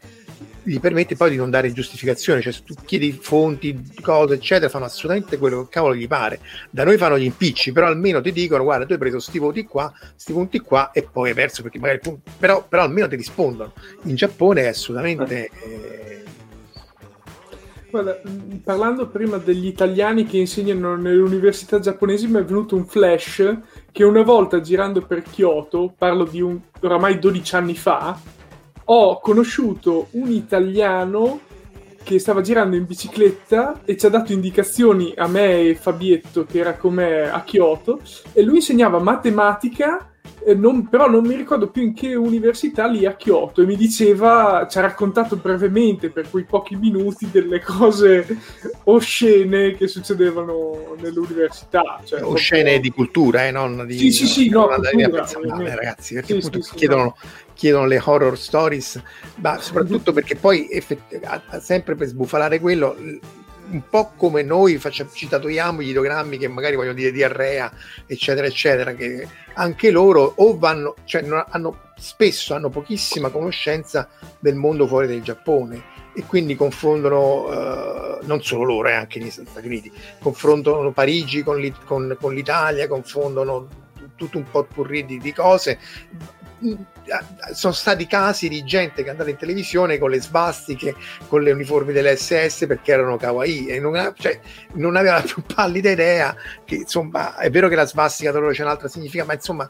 gli permette poi di non dare giustificazione, cioè se tu chiedi fonti, cose eccetera, fanno assolutamente quello che cavolo gli pare. Da noi fanno gli impicci, però almeno ti dicono guarda, tu hai preso sti punti qua e poi hai perso, perché magari però almeno ti rispondono. In Giappone è assolutamente Guarda, parlando prima degli italiani che insegnano nelle università giapponesi, mi è venuto un flash che una volta girando per Kyoto, parlo di oramai 12 anni fa, ho conosciuto un italiano che stava girando in bicicletta e ci ha dato indicazioni a me e Fabietto, che era con me a Kyoto, e lui insegnava matematica, però non mi ricordo più in che università, lì a Kyoto, e mi diceva, ci ha raccontato brevemente per quei pochi minuti delle cose oscene che succedevano nell'università, cioè, oscene proprio di cultura, non di ragazzi, perché appunto chiedono le horror stories, ma soprattutto perché poi sempre per sbufalare quello, un po' come noi ci tatuiamo gli ideogrammi che magari vogliono dire diarrea eccetera eccetera, che anche loro o vanno, cioè hanno pochissima conoscenza del mondo fuori del Giappone, e quindi confondono, non solo loro, anche negli Stati Uniti confondono Parigi con l'Italia, confondono tutto un po' di cose. Sono stati casi di gente che andava in televisione con le svastiche, con le uniformi dell'SS perché erano kawaii, e non aveva la più pallida idea che, insomma, è vero che la svastica da loro c'è un'altra significato, ma insomma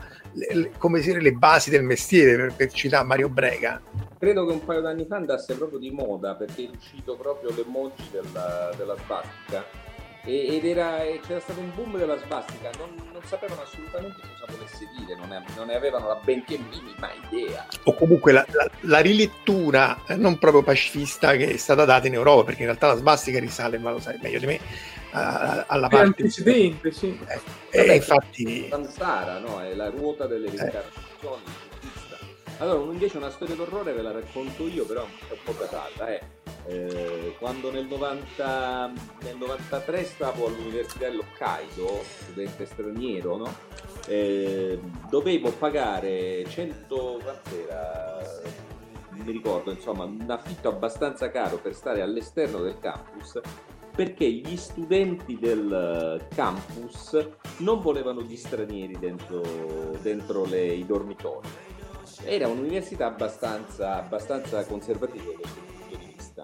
come dire le basi del mestiere, per citare Mario Brega. Credo che un paio d'anni fa andasse proprio di moda, perché è uscito proprio l'emoji della svastica, ed c'era stato un boom della svastica, non sapevano assolutamente cosa volesse dire, non ne avevano la benché minima idea, o comunque la rilettura non proprio pacifista che è stata data in Europa, perché in realtà la svastica risale, ma lo sai meglio di me, alla parte antecedente, sì. Vabbè, infatti Samsara, no? È la ruota delle reincarnazioni. Allora, invece una storia d'orrore ve la racconto io, però è un po' datata, quando nel 93 stavo all'università dell'Hokkaido, studente straniero, no? Dovevo pagare 100, quant'era? Non mi ricordo, insomma, un affitto abbastanza caro per stare all'esterno del campus, perché gli studenti del campus non volevano gli stranieri dentro i dormitori. Era un'università abbastanza conservativa da questo punto di vista.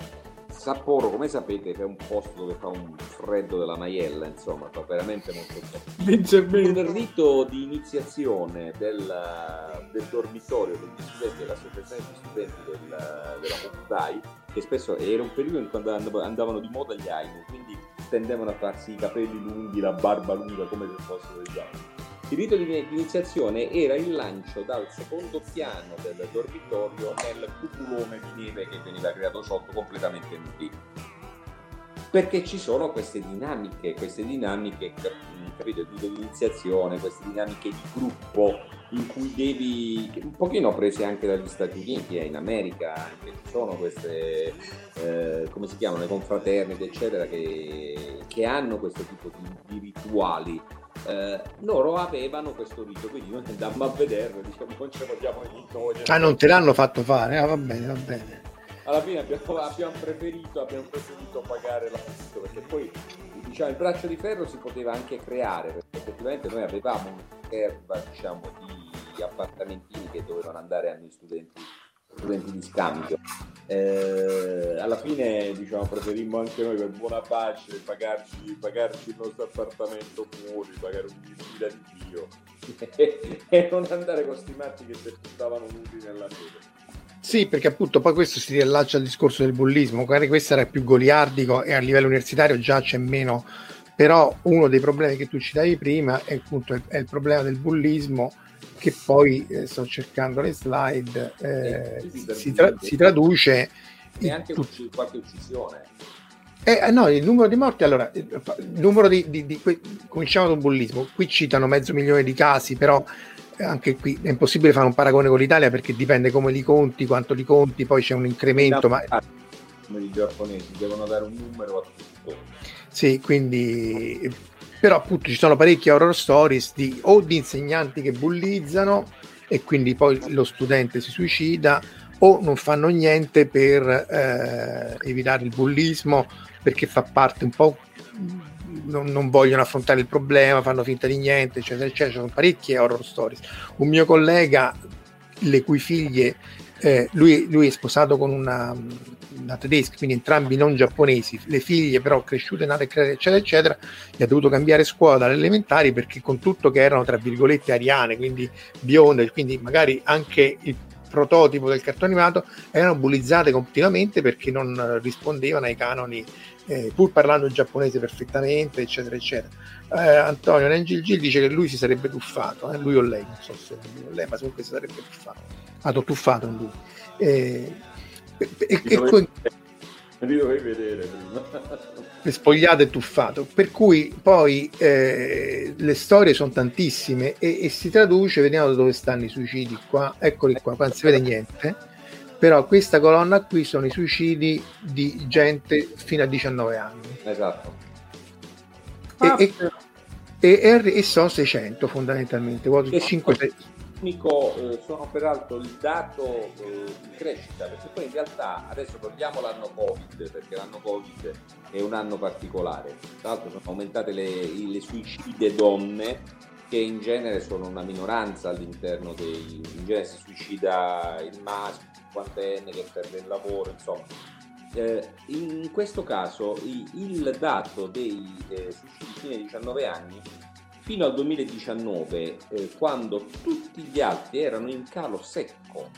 Sapporo, come sapete, è un posto dove fa un freddo della maiella, insomma, fa veramente molto freddo. Leggermente. Il rito di iniziazione del dormitorio degli studenti, dell'associazione di studenti della Hokudai, che spesso era un periodo in cui andavano di moda gli Ainu, quindi tendevano a farsi i capelli lunghi, la barba lunga, come se fossero degli Ainu. Il rito di iniziazione era il lancio dal secondo piano del dormitorio nel cupolone di neve che veniva creato sotto, completamente inutile, perché ci sono queste dinamiche, capito, il rito di iniziazione, queste dinamiche di gruppo in cui devi, un pochino prese anche dagli Stati Uniti, in America anche ci sono queste come si chiamano, le confraternite eccetera, che hanno questo tipo di rituali. Loro avevano questo rito, quindi noi andammo a vederlo, diciamo, non ce lo diamo di noi. Non te l'hanno fatto fare? Va bene. Alla fine abbiamo preferito pagare l'affitto, perché poi, diciamo, il braccio di ferro si poteva anche creare, perché effettivamente noi avevamo un'erba, diciamo, di questi appartamentini che dovevano andare a noi studenti di scambio. Alla fine, diciamo, preferimmo anche noi per buona pace pagarci il nostro appartamento fuori, pagare un fila di Dio e non andare con sti matti che si buttavano nudi nella neve. Sì, perché appunto poi questo si riallaccia al discorso del bullismo. Magari questo era più goliardico e a livello universitario già c'è meno, però uno dei problemi che tu citavi prima è appunto è il problema del bullismo, che poi sto cercando le slide, si traduce e anche qualche uccisione. No, il numero di morti, allora il numero di cominciamo da un bullismo, qui citano 500.000 di casi, però anche qui è impossibile fare un paragone con l'Italia perché dipende come li conti, quanto li conti, poi c'è un incremento, ma i giapponesi devono dare un numero a tutto. Sì, quindi però appunto ci sono parecchie horror stories di insegnanti che bullizzano e quindi poi lo studente si suicida o non fanno niente per evitare il bullismo perché fa parte un po', non vogliono affrontare il problema, fanno finta di niente, eccetera. Ci sono parecchie horror stories. Un mio collega, le cui figlie, lui è sposato con una tedesca, quindi entrambi non giapponesi, le figlie però cresciute, nate, eccetera, gli ha dovuto cambiare scuola alle elementari perché con tutto che erano tra virgolette ariane, quindi bionde, quindi magari anche il prototipo del cartone animato, erano bullizzate continuamente perché non rispondevano ai canoni, pur parlando il giapponese perfettamente, eccetera. Antonio Nengil Gil dice che lui si sarebbe tuffato, lui o lei, non so se lui o lei, ma comunque si sarebbe tuffato. Tuffato in lui. Li dovevi vedere prima. Spogliato e tuffato. Per cui poi le storie sono tantissime e si traduce, vediamo da dove stanno i suicidi qua, eccoli qua, non si vede niente. Però questa colonna qui sono i suicidi di gente fino a 19 anni. Esatto. E sono 600 fondamentalmente. Sono peraltro il dato di crescita, perché poi in realtà adesso togliamo l'anno Covid, perché l'anno Covid è un anno particolare. Tra l'altro sono aumentate le suicide donne, che in genere sono una minoranza all'interno in genere si suicida il maschio, cinquantenne che perde il lavoro, insomma. In questo caso il dato dei suicidi fino ai 19 anni, fino al 2019, quando tutti gli altri erano in calo secco,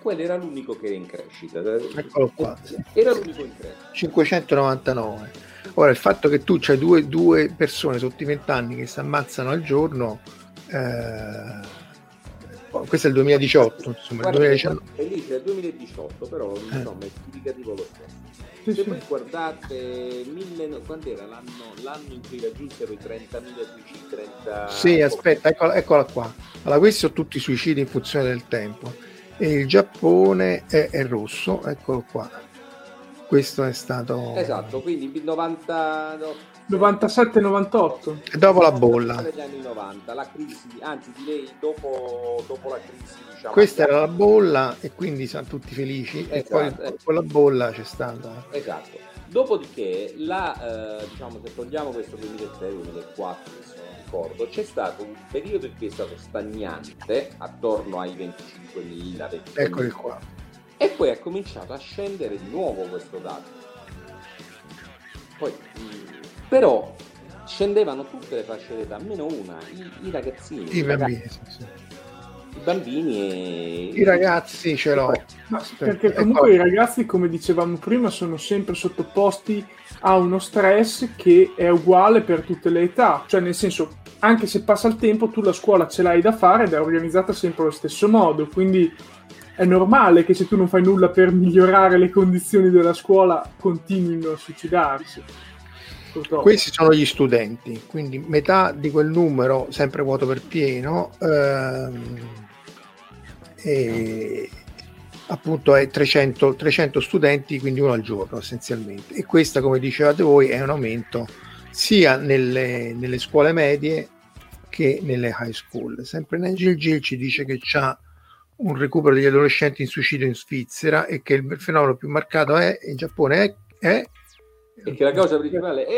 quello era l'unico che era in crescita. Eccolo qua. Era l'unico in crescita. 599. Ora il fatto che tu c'hai due persone sotto i 20 anni che si ammazzano al giorno, questo è il 2018, insomma. Guarda, il 2019 è lì, del 2018, però insomma è significativo lo stesso. Se voi guardate quando era l'anno in cui raggiunsero i 30.000 suicidi. Sì, aspetta, eccola qua. Allora, questi sono tutti i suicidi in funzione del tempo e il Giappone è rosso, eccolo qua. Questo è stato esatto, quindi 97-98, dopo la bolla degli anni 90, la crisi, anzi direi dopo la crisi, diciamo, questa era la bolla e quindi sono tutti felici, esatto, e poi con la bolla c'è stata, esatto, dopodiché diciamo, se togliamo questo 2003-2004 se non ricordo, c'è stato un periodo in cui è stato stagnante attorno ai 25.000, eccoli qua. E poi ha cominciato a scendere di nuovo questo dato. Poi, però scendevano tutte le fasce d'età, almeno una, i ragazzini. I bambini e i ragazzi ce l'ho. Perché comunque i ragazzi, come dicevamo prima, sono sempre sottoposti a uno stress che è uguale per tutte le età. Cioè, nel senso, anche se passa il tempo, tu la scuola ce l'hai da fare ed è organizzata sempre allo stesso modo, quindi è normale che se tu non fai nulla per migliorare le condizioni della scuola continuino a suicidarsi. Purtroppo. Questi sono gli studenti, quindi metà di quel numero, sempre vuoto per pieno, e appunto è 300 studenti, quindi uno al giorno essenzialmente. E questa, come dicevate voi, è un aumento sia nelle scuole medie che nelle high school. Sempre Nigel Gil ci dice che c'ha un recupero degli adolescenti in suicidio in Svizzera e che il fenomeno più marcato è in Giappone perché la causa principale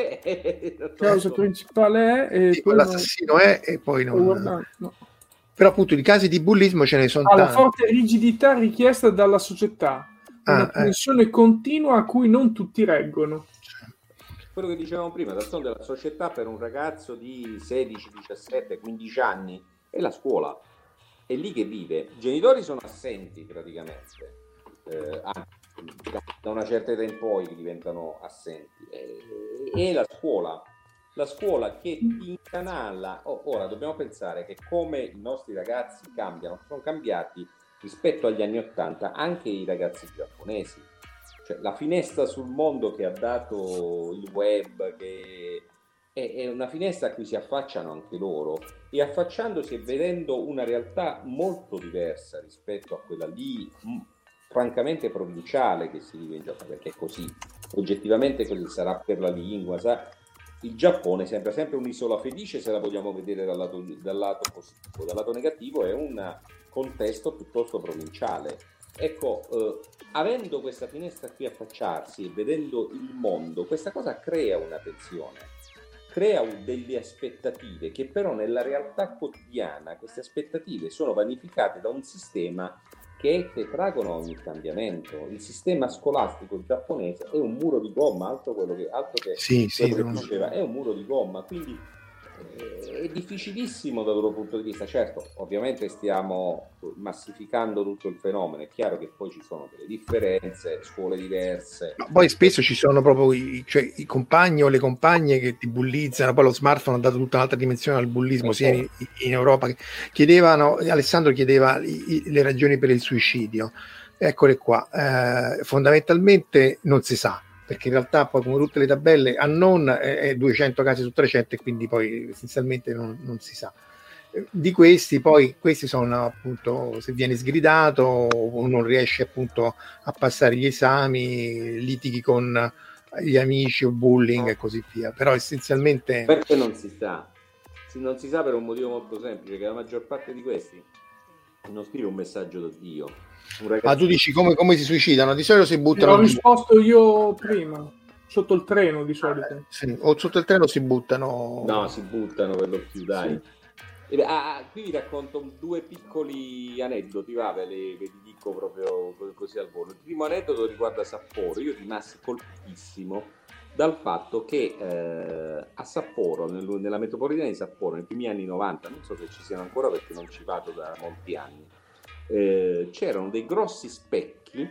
è l'assassino e poi non... No. Però appunto i casi di bullismo ce ne sono tanti. La forte rigidità richiesta dalla società, una tensione continua a cui non tutti reggono. Quello che dicevamo prima, d'altronde la società per un ragazzo di 16, 17, 15 anni è la scuola, è lì che vive. I genitori sono assenti praticamente, da una certa età in poi diventano assenti, e la scuola. La scuola che ti incanala. Ora dobbiamo pensare che come i nostri ragazzi cambiano, sono cambiati rispetto agli anni 80 anche i ragazzi giapponesi, cioè la finestra sul mondo che ha dato il web, che è una finestra a cui si affacciano anche loro, e affacciandosi e vedendo una realtà molto diversa rispetto a quella lì francamente provinciale che si vive in Giappone, perché è così, oggettivamente così, sarà per la lingua, sa. Il Giappone sembra sempre un'isola felice se la vogliamo vedere dal lato positivo, dal lato negativo è un contesto piuttosto provinciale. Ecco, avendo questa finestra qui a affacciarsi e vedendo il mondo, questa cosa crea una tensione, crea delle aspettative che però nella realtà quotidiana queste aspettative sono vanificate da un sistema che è tetragono ogni cambiamento. Il sistema scolastico giapponese è un muro di gomma, altro che diceva, è un muro di gomma, quindi è difficilissimo dal loro punto di vista. Certo, ovviamente stiamo massificando tutto il fenomeno, è chiaro che poi ci sono delle differenze, scuole diverse. No, poi spesso ci sono proprio i compagni o le compagne che ti bullizzano, poi lo smartphone ha dato tutta un'altra dimensione al bullismo, sia in Europa. Alessandro chiedeva le ragioni per il suicidio, eccole qua, fondamentalmente non si sa, perché in realtà poi come tutte le tabelle a non è 200 casi su 300 e quindi poi essenzialmente non si sa. Di questi poi, questi sono appunto se viene sgridato o non riesce appunto a passare gli esami, litighi con gli amici o bullying e così via, però essenzialmente... Perché non si sa? Non si sa per un motivo molto semplice, che la maggior parte di questi non scrive un messaggio da Dio. Ma tu dici come si suicidano? Di solito si buttano. L'ho risposto io prima, sotto il treno di solito. O sotto il treno si buttano. No, si buttano per lo più, dai. Sì. Qui vi racconto due piccoli aneddoti, ve li dico proprio così al volo. Il primo aneddoto riguarda Sapporo. Io rimasi colpissimo dal fatto che a Sapporo, nella metropolitana di Sapporo, nei primi anni 90, non so se ci siano ancora perché non ci vado da molti anni, c'erano dei grossi specchi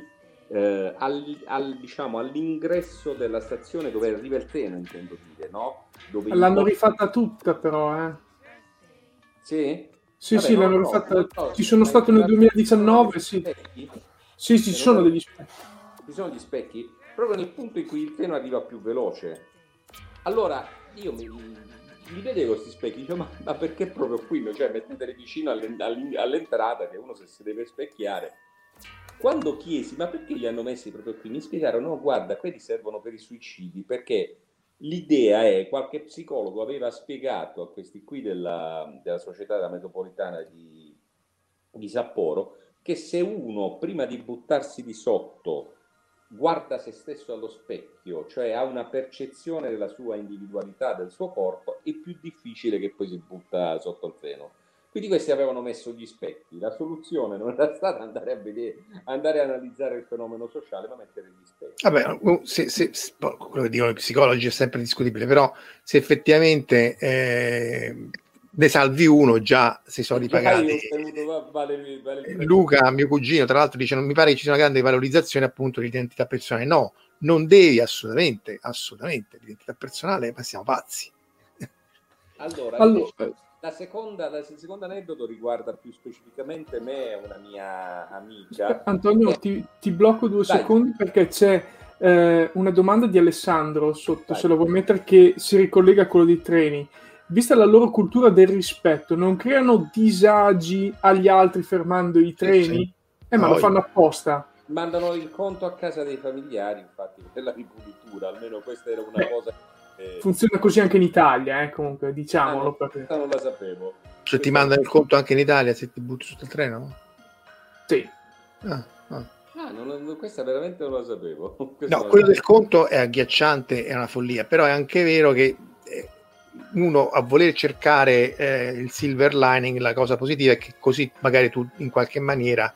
diciamo all'ingresso della stazione dove arriva il treno, intendo dire, no? Dove l'hanno rifatta tutta però, Sì? Sì, vabbè, sì, l'hanno rifatta. Ci sono stato nel 2019, sì. Sì, ci sono degli specchi. Ci sono gli specchi proprio nel punto in cui il treno arriva più veloce. Allora, io mi vedevo questi specchi, dicevo, ma perché proprio qui? Cioè, metteteli vicino all'entrata, che uno se deve specchiare. Quando chiesi, ma perché li hanno messi proprio qui? Mi spiegarono, no, guarda, quelli servono per i suicidi, perché l'idea è, qualche psicologo aveva spiegato a questi qui della società della metropolitana di Sapporo, che se uno, prima di buttarsi di sotto, guarda se stesso allo specchio, cioè ha una percezione della sua individualità, del suo corpo, è più difficile che poi si butta sotto il treno. Quindi questi avevano messo gli specchi. La soluzione non era stata andare a analizzare il fenomeno sociale, ma mettere gli specchi. Vabbè, se quello che dicono i psicologi è sempre discutibile, però se effettivamente ne salvi uno, già si sono ripagati. Luca, mio cugino, tra l'altro dice: non mi pare che ci sia una grande valorizzazione appunto dell'identità personale. No, non devi assolutamente l'identità personale, ma siamo pazzi. Allora. La seconda aneddoto riguarda più specificamente me e una mia amica. Antonio, ti blocco 2 secondi perché c'è una domanda di Alessandro sotto, se la vuoi mettere, che si ricollega a quello dei treni. Vista la loro cultura del rispetto, non creano disagi agli altri fermando i treni? Ma lo fanno apposta. Mandano il conto a casa dei familiari, infatti, per la ripulitura, almeno questa era una cosa... Funziona così anche in Italia, comunque, diciamolo. Perché... non la sapevo. Cioè ti mandano il conto anche in Italia se ti butti sotto il treno? Sì. Questa veramente non la sapevo. Quello del conto è agghiacciante, è una follia, però è anche vero che uno a voler cercare il silver lining, la cosa positiva è che così magari tu in qualche maniera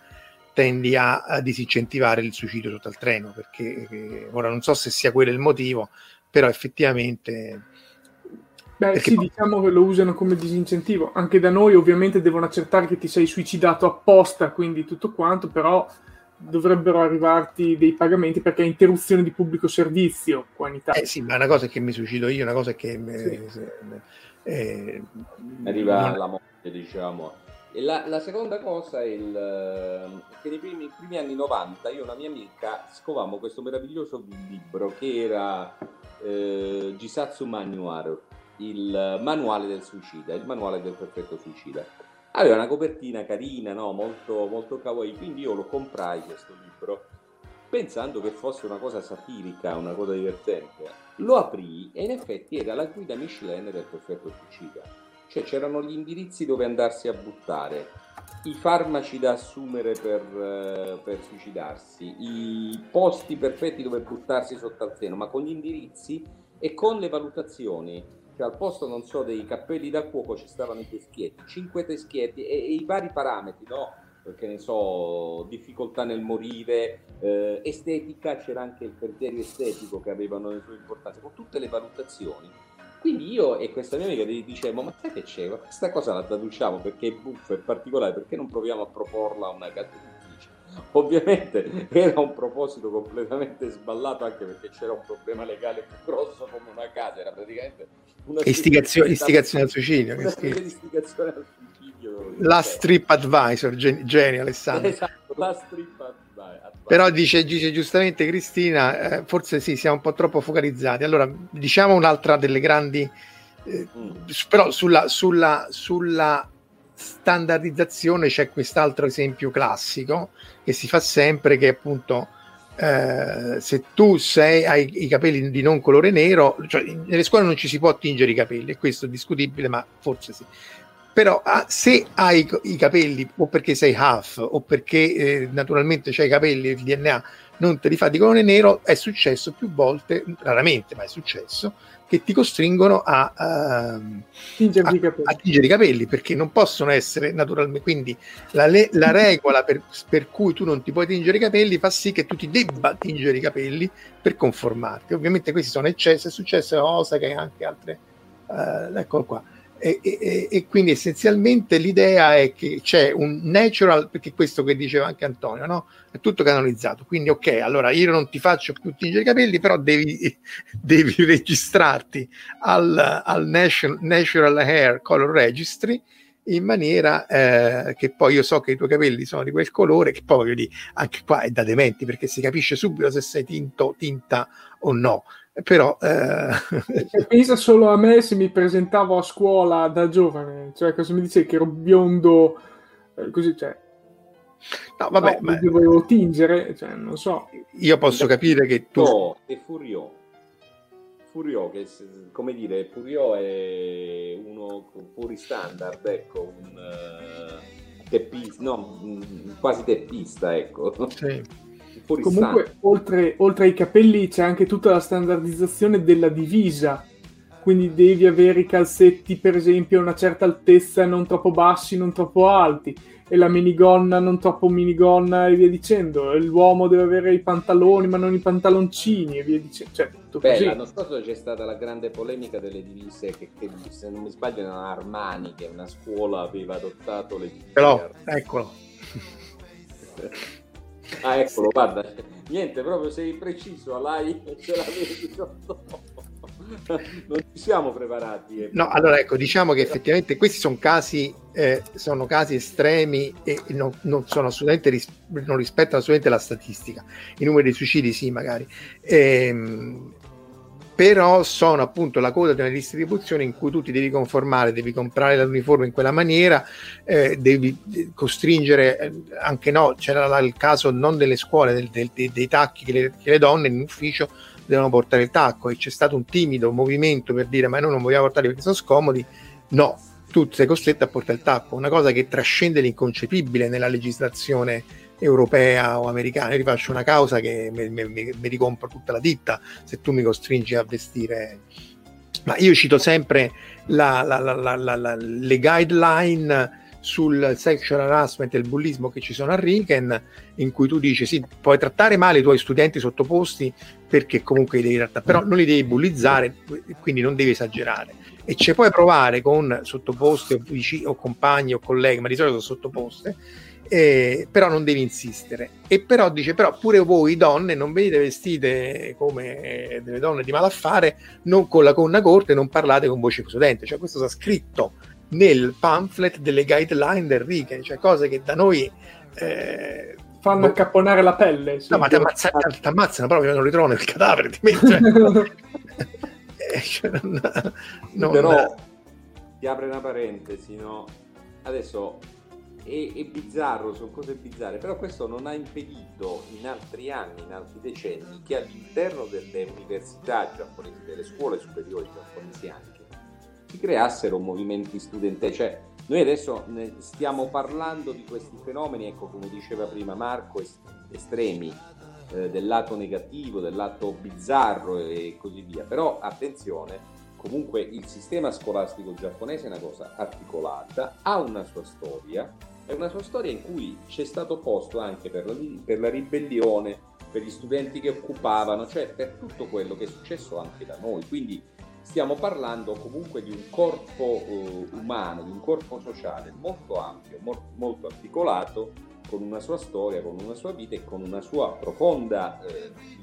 tendi a disincentivare il suicidio sotto al treno, perché ora non so se sia quello il motivo, però effettivamente... Beh sì, diciamo che lo usano come disincentivo. Anche da noi ovviamente devono accertare che ti sei suicidato apposta, quindi tutto quanto, però dovrebbero arrivarti dei pagamenti perché è interruzione di pubblico servizio qua in Italia. Sì, ma una cosa è che mi suicido io, una cosa è che... arriva la morte, diciamo. E la seconda cosa è che nei primi anni 90 io e una mia amica scovammo questo meraviglioso libro che era Jisatsu Manuaru, il manuale del suicida, il manuale del perfetto suicida. Aveva una copertina carina, no? Molto, molto kawaii, quindi io lo comprai questo libro pensando che fosse una cosa satirica, una cosa divertente. Lo aprii e in effetti era la guida Michelin del perfetto suicida, cioè c'erano gli indirizzi dove andarsi a buttare, i farmaci da assumere per suicidarsi, i posti perfetti dove buttarsi sotto al treno, ma con gli indirizzi e con le valutazioni. Cioè, al posto, non so, dei cappelli da cuoco ci stavano i teschietti, 5 teschietti e i vari parametri, no? Perché ne so, difficoltà nel morire, estetica, c'era anche il criterio estetico che avevano le sue importanze, con tutte le valutazioni. Quindi io e questa mia amica gli dicevamo, ma sai che c'è? Ma questa cosa la traduciamo perché è buffa, è particolare, perché non proviamo a proporla a una cattrice? Ovviamente era un proposito completamente sballato, anche perché c'era un problema legale più grosso come una casa, era praticamente una istigazione al suicidio, la Strip Advisor, genio Alessandro, esatto, la Strip Advisor. Però dice giustamente Cristina, forse sì, siamo un po' troppo focalizzati. Allora diciamo un'altra delle grandi però sulla standardizzazione c'è quest'altro esempio classico che si fa sempre, che appunto se tu hai i capelli di non colore nero, cioè nelle scuole non ci si può tingere i capelli, e questo è discutibile, ma forse sì, però se hai i capelli o perché sei half o perché naturalmente c'hai i capelli, il DNA non te li fa di colore nero, è successo più volte, raramente ma è successo, che ti costringono a tingere i capelli, perché non possono essere naturalmente. Quindi la regola per cui tu non ti puoi tingere i capelli fa sì che tu ti debba tingere i capelli per conformarti. Ovviamente questi sono eccessi, è successo a Osaka e anche altre, eccolo qua. E quindi essenzialmente l'idea è che c'è un natural, perché questo che diceva anche Antonio, no? È tutto canalizzato, quindi ok, allora io non ti faccio più tingere i capelli, però devi registrarti al Natural Hair Color Registry in maniera che poi io so che i tuoi capelli sono di quel colore, che poi voglio dire, anche qua è da dementi, perché si capisce subito se sei tinta o no. Però pensa solo a me se mi presentavo a scuola da giovane, cioè cosa mi dicevi che ero biondo, così, cioè no vabbè, no, ma dovevo tingere, cioè non so, io posso capire che tu e Furiò, che come dire, Furiò è uno fuori standard, ecco, un teppista, no, quasi teppista, ecco, sì. Comunque oltre ai capelli c'è anche tutta la standardizzazione della divisa, quindi devi avere i calzetti per esempio a una certa altezza, non troppo bassi, non troppo alti, e la minigonna non troppo minigonna e via dicendo, e l'uomo deve avere i pantaloni ma non i pantaloncini e via dicendo, cioè, tutto. Beh, così. L'anno scorso c'è stata la grande polemica delle divise che se non mi sbaglio era Armani, che una scuola aveva adottato le divise. Però, eccolo ah, eccolo, sì. Guarda, niente, proprio sei preciso, l'hai, ce l'avevi, non ci siamo preparati. No, allora ecco, diciamo che effettivamente questi sono casi estremi e non sono assolutamente non rispettano assolutamente la statistica, i numeri di suicidi sì magari, però sono appunto la coda di una distribuzione in cui tu ti devi conformare, devi comprare l'uniforme in quella maniera, devi costringere, anche no, c'era il caso non delle scuole, dei tacchi che le donne in ufficio devono portare il tacco, e c'è stato un timido movimento per dire ma noi non vogliamo portarli perché sono scomodi, no, tu sei costretto a portare il tacco, una cosa che trascende l'inconcepibile nella legislazione europea o americana. Io ti faccio una causa che mi ricompro tutta la ditta se tu mi costringi a vestire ma io cito sempre le guideline sul sexual harassment e il bullismo che ci sono a Riken, in cui tu dici sì, puoi trattare male i tuoi studenti sottoposti perché comunque li devi trattare, però non li devi bullizzare, quindi non devi esagerare, e ci puoi provare con sottoposti o compagni o colleghi, ma di solito sono sottoposte, però non devi insistere. E però dice, però pure voi donne non venite vestite come delle donne di malaffare, non con la gonna corta e non parlate con voce studente, cioè questo sta scritto nel pamphlet delle guideline del Riken, cioè cose che da noi fanno accapponare la pelle. No, ma ti ammazzano proprio, non ritrovano il cadavere, ti mettono però ti apre una parentesi, no? Adesso è bizzarro, sono cose bizzarre, però questo non ha impedito in altri anni, in altri decenni, che all'interno delle università giapponesi, delle scuole superiori giapponesi anche, creassero movimenti studenteschi. Cioè, noi adesso stiamo parlando di questi fenomeni, ecco, come diceva prima Marco, estremi, del lato negativo, del lato bizzarro e così via, però attenzione, comunque il sistema scolastico giapponese è una cosa articolata, ha una sua storia, è una sua storia in cui c'è stato posto anche per la ribellione, per gli studenti che occupavano, cioè per tutto quello che è successo anche da noi, quindi stiamo parlando comunque di un corpo umano, di un corpo sociale molto ampio, molto articolato, con una sua storia, con una sua vita e con una sua profonda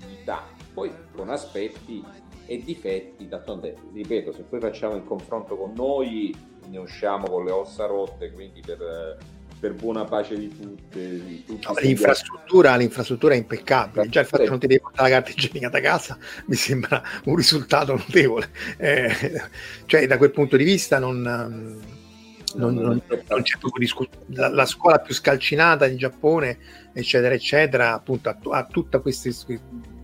dignità, poi con aspetti e difetti. D'altronde, ripeto, se poi facciamo il confronto con noi ne usciamo con le ossa rotte, quindi per buona pace di tutte, di tutti. No, l'infrastruttura è impeccabile. Già il fatto che non ti devi portare la carta igienica da casa mi sembra un risultato notevole, cioè da quel punto di vista non c'è proprio discussione. La scuola più scalcinata in Giappone, eccetera eccetera, appunto ha tutta queste.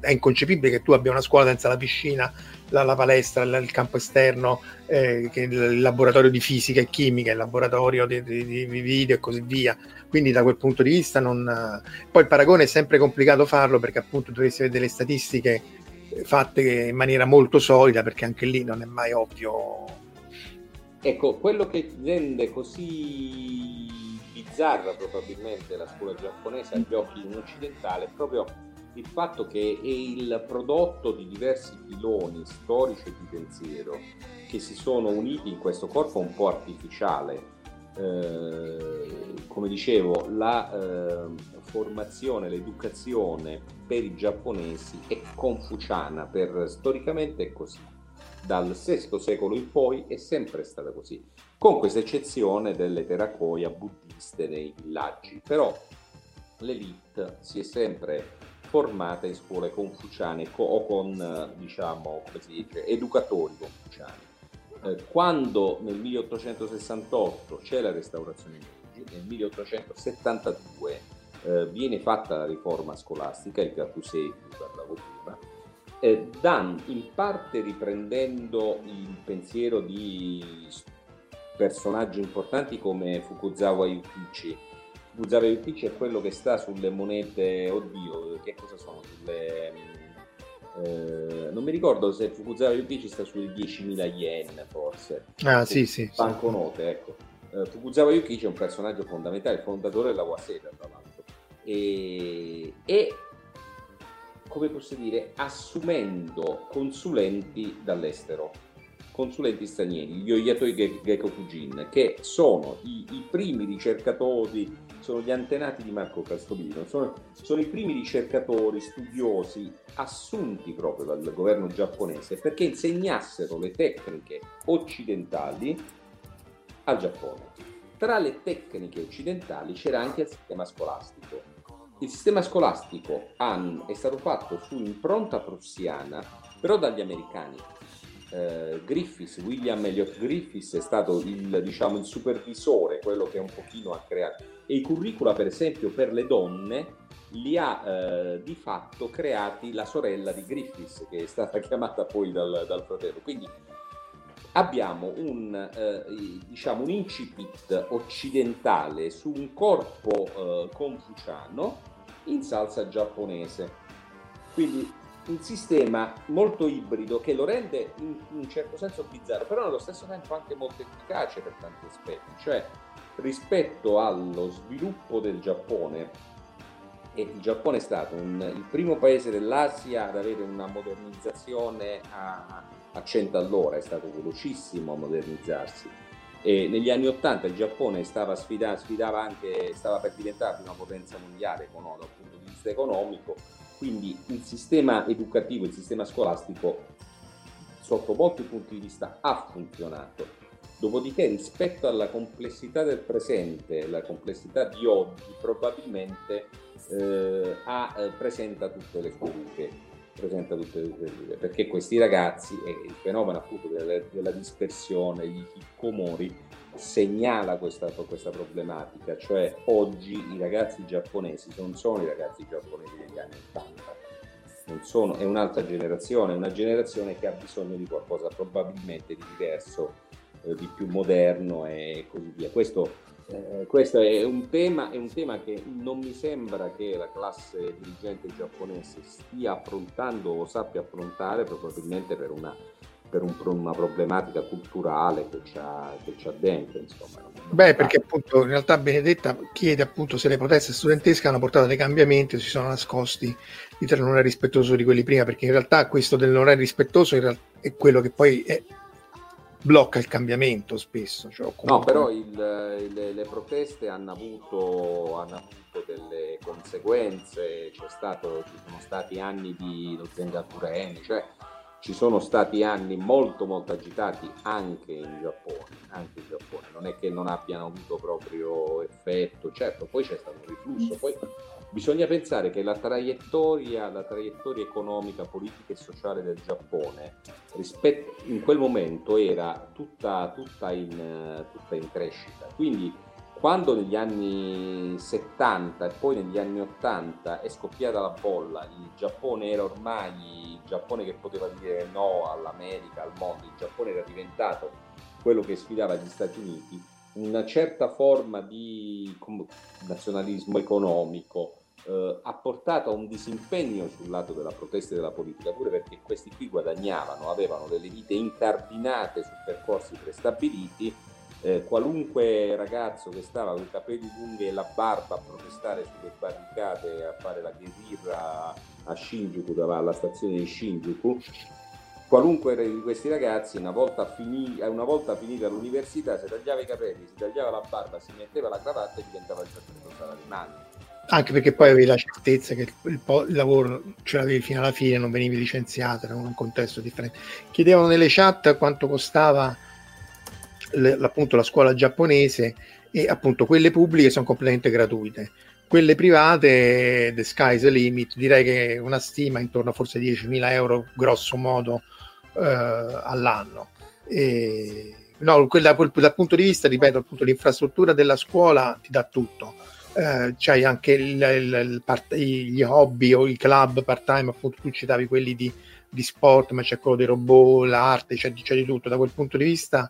È inconcepibile che tu abbia una scuola senza la piscina, la palestra, il campo esterno, che il laboratorio di fisica e chimica, il laboratorio di video e così via. Quindi da quel punto di vista non. Poi il paragone è sempre complicato farlo, perché appunto dovresti avere delle statistiche fatte in maniera molto solida, perché anche lì non è mai ovvio. Ecco, quello che rende così bizzarra probabilmente la scuola giapponese agli occhi di un occidentale è proprio il fatto che è il prodotto di diversi filoni storici e di pensiero che si sono uniti in questo corpo un po' artificiale. Come dicevo, la formazione, l'educazione per i giapponesi è confuciana, storicamente è così, dal VI secolo in poi è sempre stata così, con questa eccezione delle Terakoya buddiste nei villaggi, però l'elite si è sempre formata in scuole confuciane o con, diciamo, come si dice, educatori confuciani. Quando nel 1868 c'è la restaurazione di Meiji, nel 1872 viene fatta la riforma scolastica, il Gatto 6 di cui parlavo prima, Dan, in parte riprendendo il pensiero di personaggi importanti come Fukuzawa Yukichi. Fukuzawa Yukichi è quello che sta sulle monete, oddio, che cosa sono? Sulle, non mi ricordo se Fukuzawa Yukichi sta sui 10.000 yen, forse. Ah, sì. Banconote, sì. Ecco. Fukuzawa Yukichi è un personaggio fondamentale, fondatore della Waseda, tra l'altro. E come posso dire, assumendo consulenti dall'estero, consulenti stranieri, gli oiatoi Gekokujin, che sono i primi ricercatori, sono gli antenati di Marco Casolino, sono i primi ricercatori, studiosi, assunti proprio dal governo giapponese perché insegnassero le tecniche occidentali al Giappone. Tra le tecniche occidentali c'era anche il sistema scolastico. Il sistema scolastico è stato fatto su impronta prussiana, però dagli americani. Griffiths, William Elliot Griffiths è stato il supervisore, quello che un pochino ha creato, e i curricula per esempio per le donne li ha di fatto creati la sorella di Griffiths, che è stata chiamata poi dal fratello. Quindi abbiamo un incipit occidentale su un corpo confuciano in salsa giapponese. Quindi un sistema molto ibrido che lo rende in un certo senso bizzarro, però allo stesso tempo anche molto efficace per tanti aspetti, cioè rispetto allo sviluppo del Giappone, e il Giappone è stato il primo paese dell'Asia ad avere una modernizzazione a 100 all'ora, è stato velocissimo a modernizzarsi, e negli anni 80 il Giappone stava per diventare una potenza mondiale dal punto di vista economico. Quindi il sistema educativo, il sistema scolastico, sotto molti punti di vista ha funzionato. Dopodiché, rispetto alla complessità del presente, la complessità di oggi probabilmente presenta tutte le ferite. Perché questi ragazzi, e il fenomeno appunto della dispersione, gli hikikomori, segnala questa problematica, cioè oggi i ragazzi giapponesi non sono i ragazzi giapponesi degli anni 80, è un'altra generazione, una generazione che ha bisogno di qualcosa probabilmente di diverso, di più moderno e così via. Questo è un tema che non mi sembra che la classe dirigente giapponese stia affrontando o sappia affrontare, probabilmente per una problematica culturale che c'ha dentro, insomma. Perché appunto in realtà Benedetta chiede appunto se le proteste studentesche hanno portato dei cambiamenti o si sono nascosti dietro non è rispettoso di quelli prima, perché in realtà questo del non è rispettoso in realtà è quello che poi blocca il cambiamento spesso. Cioè, comunque... No, però le proteste hanno avuto delle conseguenze, ci sono stati anni di zengakuren, cioè ci sono stati anni molto molto agitati anche in Giappone, non è che non abbiano avuto proprio effetto, certo, poi c'è stato un riflusso, poi bisogna pensare che la traiettoria economica, politica e sociale del Giappone in quel momento era tutta in crescita. Quindi quando negli anni 70 e poi negli anni 80 è scoppiata la bolla, il Giappone era ormai il Giappone che poteva dire no all'America, al mondo, il Giappone era diventato quello che sfidava gli Stati Uniti, una certa forma di nazionalismo economico ha portato a un disimpegno sul lato della protesta e della politica, pure perché questi qui guadagnavano, avevano delle vite incardinate su percorsi prestabiliti, qualunque ragazzo che stava con i capelli lunghi e la barba a protestare sulle barricate, a fare la guerrilla a Shinjuku, alla stazione di Shinjuku, qualunque di questi ragazzi una volta finita l'università si tagliava i capelli, si tagliava la barba, si metteva la cravatta e diventava il sergente salaryman. Anche perché poi avevi la certezza che il lavoro ce l'avevi fino alla fine, non venivi licenziato, era un contesto differente. Chiedevano nelle chat quanto costava appunto la scuola giapponese, e appunto quelle pubbliche sono completamente gratuite, quelle private the sky's the limit, direi che una stima intorno a forse 10.000 euro grosso modo all'anno. Dal punto di vista, ripeto, appunto l'infrastruttura della scuola ti dà tutto, c'hai anche gli hobby o i club part time, appunto tu citavi quelli di sport, ma c'è quello dei robot, l'arte, c'è di tutto. Da quel punto di vista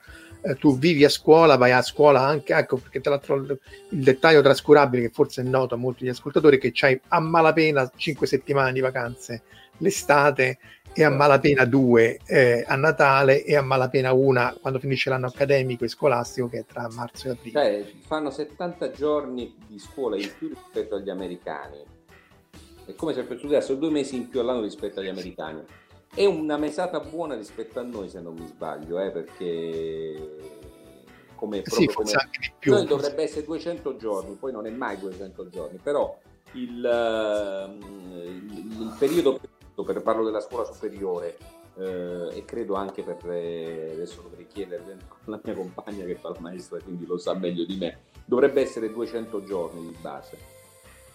tu vivi a scuola, vai a scuola anche, ecco perché tra l'altro il dettaglio trascurabile che forse è noto a molti gli ascoltatori è che c'hai a malapena 5 settimane di vacanze l'estate e a malapena 2 a Natale e a malapena 1 quando finisce l'anno accademico e scolastico, che è tra marzo e aprile. Cioè, fanno 70 giorni di scuola in più rispetto agli americani, è come se studiassero 2 mesi in più all'anno rispetto agli americani. È una mesata buona rispetto a noi, se non mi sbaglio, perché noi dovrebbe essere 200 giorni, poi non è mai 200 giorni, però il periodo, parlo della scuola superiore e credo anche adesso dovrei chiedere alla mia compagna che fa la maestra, quindi lo sa meglio di me, dovrebbe essere 200 giorni di base.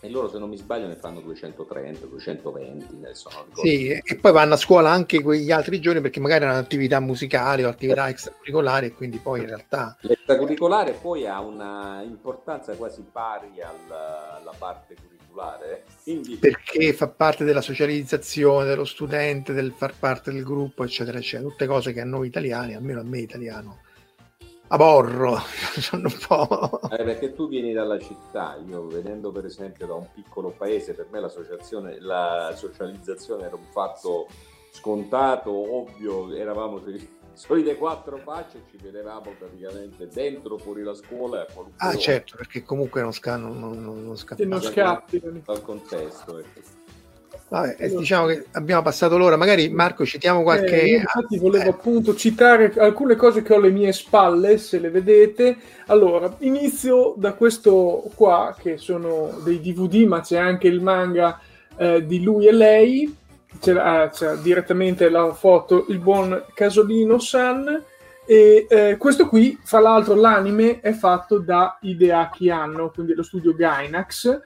E loro, se non mi sbaglio, ne fanno 230, 220, adesso non ricordo. Sì, e poi vanno a scuola anche quegli altri giorni perché magari hanno attività musicali o attività extracurricolari, e quindi poi in realtà... L'extracurricolare poi ha una importanza quasi pari alla parte curriculare. Quindi... Perché fa parte della socializzazione dello studente, del far parte del gruppo, eccetera, eccetera. Tutte cose che a noi italiani, almeno a me italiano, a borro, sono un po'... perché tu vieni dalla città, io venendo per esempio da un piccolo paese, per me l'associazione, la socializzazione era un fatto scontato, ovvio, eravamo solite quattro facce, ci vedevamo praticamente dentro, fuori la scuola. Ah certo, perché comunque non scappi dal contesto, ecco. Vabbè, diciamo che abbiamo passato l'ora, magari Marco citiamo qualche... infatti volevo appunto citare alcune cose che ho alle mie spalle, se le vedete. Allora, inizio da questo qua, che sono dei DVD, ma c'è anche il manga di lui e lei, c'è direttamente la foto, il buon Casolino-san, e questo qui, fra l'altro l'anime è fatto da Hideaki Anno, quindi lo studio Gainax.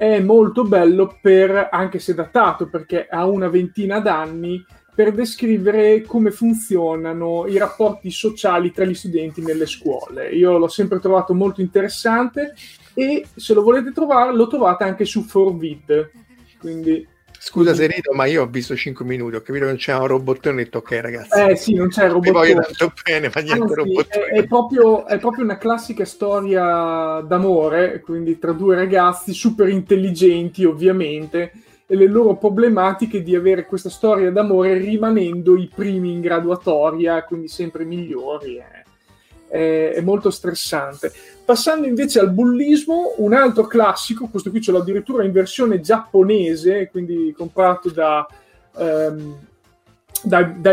È molto bello, per, anche se datato, perché ha una 20 d'anni, per descrivere come funzionano i rapporti sociali tra gli studenti nelle scuole. Io l'ho sempre trovato molto interessante e se lo volete trovare lo trovate anche su 4vid. Quindi... Scusa se rido, ma io ho visto 5 minuti, ho capito che non c'è un robottone e ho detto ok ragazzi. Sì, non c'è il robottone. Poi io bene, ma niente. Anzi, robottone. È proprio una classica storia d'amore, quindi tra due ragazzi super intelligenti ovviamente, e le loro problematiche di avere questa storia d'amore rimanendo i primi in graduatoria, quindi sempre migliori, è molto stressante. Passando invece al bullismo, un altro classico, questo qui ce l'ho addirittura in versione giapponese, quindi comprato dai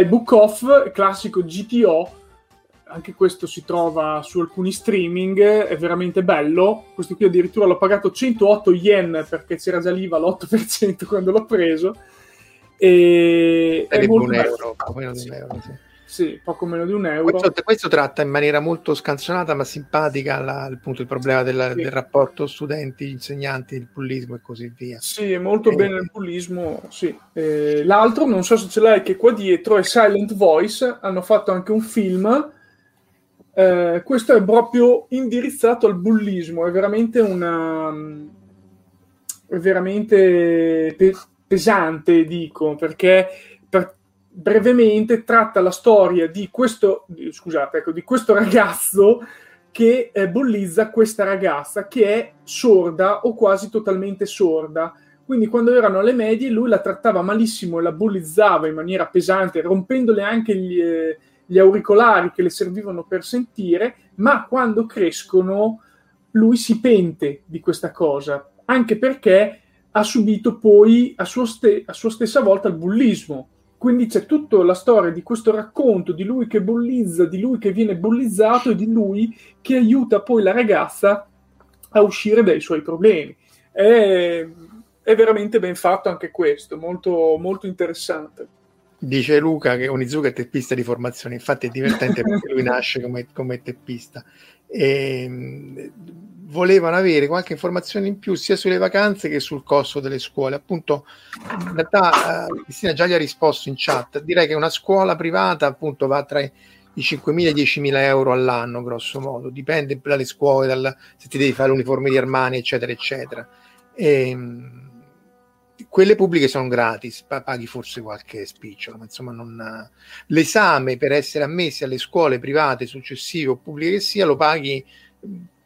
Book Off, classico GTO, anche questo si trova su alcuni streaming, è veramente bello. Questo qui addirittura l'ho pagato 108 yen perché c'era già l'IVA all'8% quando l'ho preso, e è molto bello. Sì, poco meno di €1. Questo tratta in maniera molto scansionata ma simpatica appunto il problema del rapporto studenti-insegnanti, il bullismo e così via. Sì, è molto bene il bullismo, sì. L'altro, non so se ce l'hai, che qua dietro è Silent Voice, hanno fatto anche un film. Questo è proprio indirizzato al bullismo, è veramente pesante, dico, perché brevemente tratta la storia di questo ragazzo che bullizza questa ragazza che è sorda o quasi totalmente sorda. Quindi quando erano alle medie lui la trattava malissimo e la bullizzava in maniera pesante, rompendole anche gli auricolari che le servivano per sentire, ma quando crescono lui si pente di questa cosa, anche perché ha subito poi a sua stessa volta il bullismo. Quindi c'è tutta la storia di questo racconto di lui che bullizza, di lui che viene bullizzato e di lui che aiuta poi la ragazza a uscire dai suoi problemi. È veramente ben fatto anche questo, molto, molto interessante. Dice Luca che Onizuka è teppista di formazione, infatti è divertente perché lui nasce come teppista. Volevano avere qualche informazione in più sia sulle vacanze che sul costo delle scuole. Appunto, in realtà Cristina già gli ha risposto in chat. Direi che una scuola privata appunto va tra i 5.000 e i 10.000 euro all'anno, grosso modo, dipende dalle scuole, se ti devi fare l'uniforme di Armani eccetera eccetera. Quelle pubbliche sono gratis, paghi forse qualche spicciolo, ma insomma non... L'esame per essere ammessi alle scuole private successive o pubbliche che sia lo paghi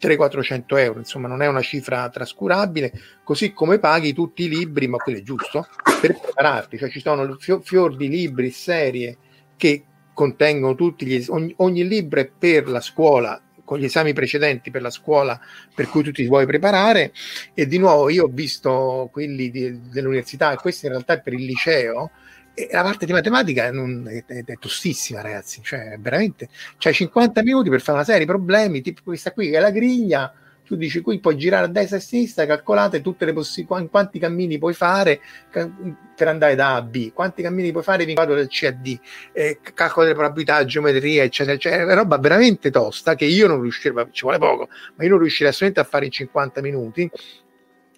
300-400 euro, insomma non è una cifra trascurabile, così come paghi tutti i libri, ma quello è giusto, per prepararti, cioè ci sono fior di libri, serie che contengono tutti ogni libro è per la scuola, con gli esami precedenti per la scuola per cui tu ti vuoi preparare. E di nuovo io ho visto quelli dell'università, e questo in realtà è per il liceo, e la parte di matematica è tostissima, ragazzi, cioè veramente c'hai 50 minuti per fare una serie di problemi, tipo questa qui che è la griglia, tu dici qui puoi girare a destra e a sinistra, calcolate tutte le quanti cammini puoi fare per andare da A a B, quanti cammini puoi fare vincato del C a D, calcolo delle probabilità, geometria eccetera eccetera. È roba veramente tosta che io non riuscirei, ci vuole poco, ma io non riuscirei assolutamente a fare in 50 minuti.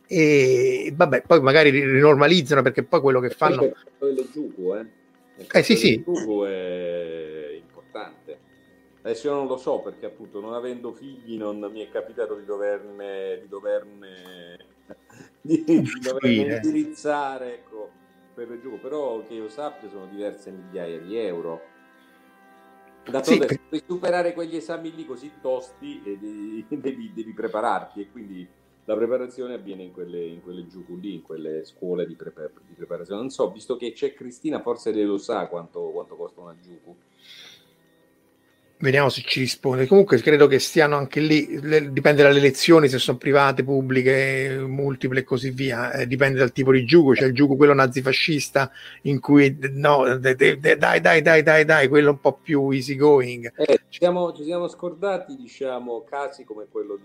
E vabbè, poi magari rinormalizzano, perché poi quello che fanno il Juku, sì. Juku è importante. Adesso io non lo so perché appunto non avendo figli non mi è capitato di doverne utilizzare, ecco, per il Juku, però che io sappia sono diverse migliaia di euro. Per superare quegli esami lì così tosti devi prepararti, e quindi la preparazione avviene in quelle Juku lì, in quelle scuole di preparazione. Non so, visto che c'è Cristina, forse lei lo sa quanto costa una Juku. Vediamo se ci risponde. Comunque credo che stiano anche lì, dipende dalle lezioni, se sono private, pubbliche, multiple e così via, dipende dal tipo di Juku. C'è il Juku quello nazifascista in cui no, dai, quello un po' più easy going. Ci siamo scordati, diciamo, casi come quello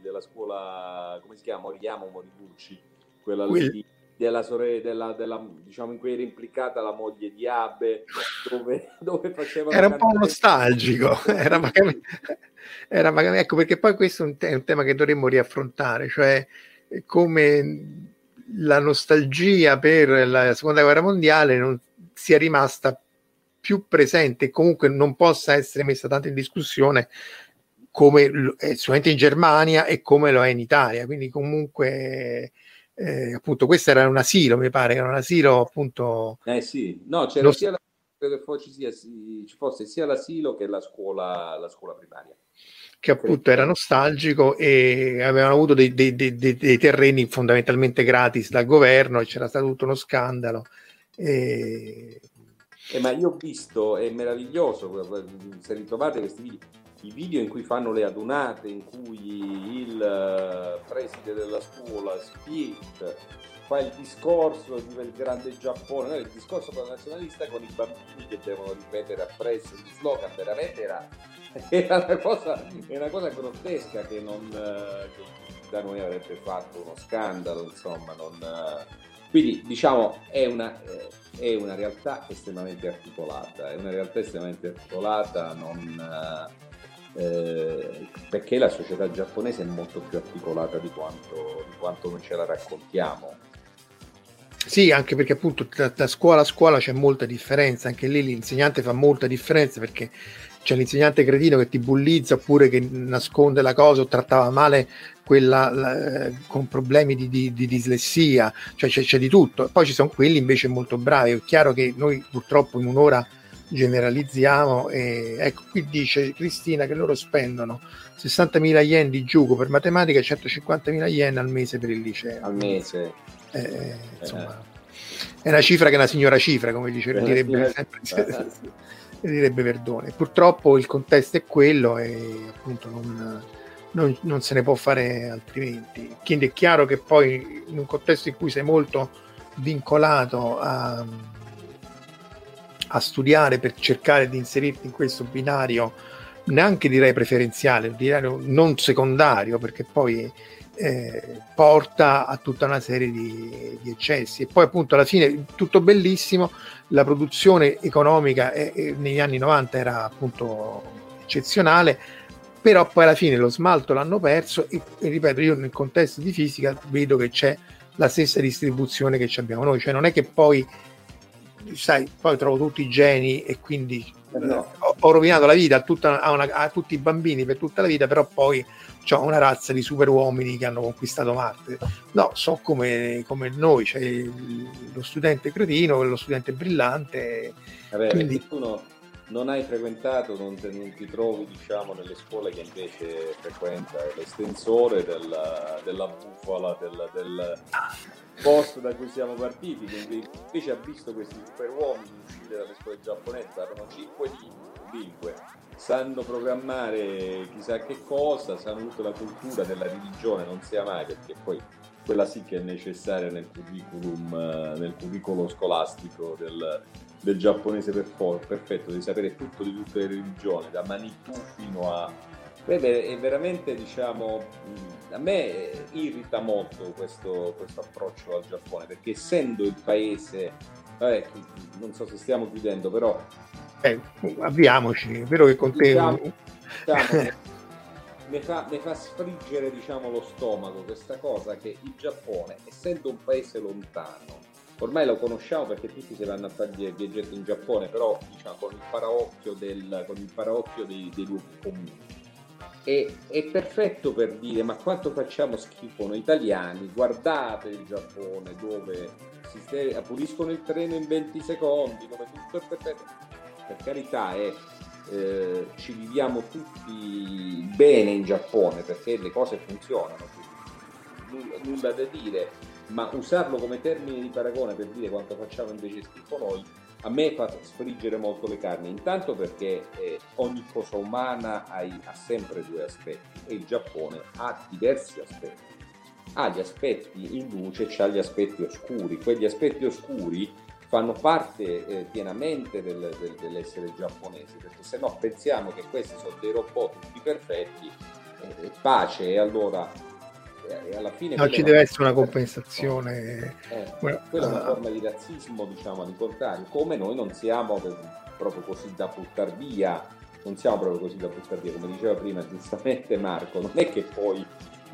della scuola, come si chiama, Oriamo Moribucci, quella lì della sorella diciamo, in cui era implicata la moglie di Abe, dove faceva, era un po' nostalgico, era magari, ecco perché poi questo è un tema che dovremmo riaffrontare, cioè come la nostalgia per la Seconda Guerra Mondiale non sia rimasta più presente, comunque non possa essere messa tanto in discussione come è solamente in Germania e come lo è in Italia. Quindi comunque appunto questo era un asilo, mi pare che era un asilo, appunto. Sì, no, c'era sia ci fosse sia l'asilo che la scuola primaria, che appunto era nostalgico, e avevano avuto dei terreni fondamentalmente gratis dal governo, e c'era stato tutto uno scandalo. Ma io ho visto, è meraviglioso, se ritrovate questi video, i video in cui fanno le adunate, in cui il preside della scuola spiega, fa il discorso del grande Giappone, il discorso nazionalista, con i bambini che devono ripetere appresso il slogan. Veramente era una cosa grottesca, che da noi avrebbe fatto uno scandalo, insomma. Quindi diciamo è una realtà estremamente articolata, perché la società giapponese è molto più articolata di quanto non ce la raccontiamo. Sì, anche perché appunto da scuola a scuola c'è molta differenza, anche lì l'insegnante fa molta differenza, perché c'è l'insegnante cretino che ti bullizza, oppure che nasconde la cosa, o trattava male con problemi di dislessia, cioè c'è di tutto. Poi ci sono quelli invece molto bravi, è chiaro che noi purtroppo in un'ora generalizziamo. E ecco, qui dice Cristina che loro spendono 60.000 yen di Juku per matematica e 150.000 yen al mese per il liceo. Al mese. Insomma, è una cifra che è una signora cifra, come direbbe sempre Verdone. Purtroppo il contesto è quello, e appunto non se ne può fare altrimenti. Quindi è chiaro che poi in un contesto in cui sei molto vincolato a studiare per cercare di inserirti in questo binario, neanche direi preferenziale, un binario non secondario, perché poi porta a tutta una serie di eccessi. E poi appunto alla fine tutto bellissimo, la produzione economica negli anni 90 era appunto eccezionale, però poi alla fine lo smalto l'hanno perso, e ripeto, io nel contesto di fisica vedo che c'è la stessa distribuzione che abbiamo noi, cioè non è che poi sai, poi trovo tutti i geni e quindi no. Ho rovinato la vita a tutti i bambini per tutta la vita, però poi c'ho una razza di super uomini che hanno conquistato Marte. No, so come noi, cioè lo studente cretino, lo studente brillante. Vabbè, quindi se tu non hai frequentato, non ti trovi, diciamo, nelle scuole che invece frequenta, è l'estensore della bufala, del posto da cui siamo partiti, che invece ha visto questi super uomini uscire dalle scuole giapponesi, erano 5 lingue, sanno programmare chissà che cosa, sanno tutta la cultura della religione, non sia mai, perché poi quella sì che è necessaria nel curriculum scolastico del giapponese perfetto, di sapere tutto di tutte le religioni, da Manitou fino a... È veramente, diciamo, a me irrita molto questo approccio al Giappone, perché essendo il paese... non so se stiamo chiudendo, però... avviamoci, è vero che con te... Diciamo, mi fa sfriggere, diciamo, lo stomaco questa cosa che il Giappone, essendo un paese lontano, ormai lo conosciamo perché tutti si vanno a fare viaggetti in Giappone, però diciamo con il paraocchio dei luoghi comuni. È perfetto per dire: ma quanto facciamo schifo noi italiani, guardate il Giappone dove puliscono il treno in 20 secondi, dove tutto è perfetto. Per carità, ci viviamo tutti bene in Giappone perché le cose funzionano, nulla da dire, ma usarlo come termine di paragone per dire quanto facciamo invece schifo noi, a me fa sfriggere molto le carni, intanto perché ogni cosa umana ha sempre due aspetti e il Giappone ha diversi aspetti, ha gli aspetti in luce, c'ha gli aspetti oscuri, quegli aspetti oscuri fanno parte pienamente dell'essere giapponese, perché se no pensiamo che questi sono dei robot tutti perfetti, pace, e allora alla fine no, ci deve essere una compensazione, quella è una forma di razzismo, diciamo, al contrario, come noi non siamo proprio così da buttar via, come diceva prima giustamente Marco, non è che poi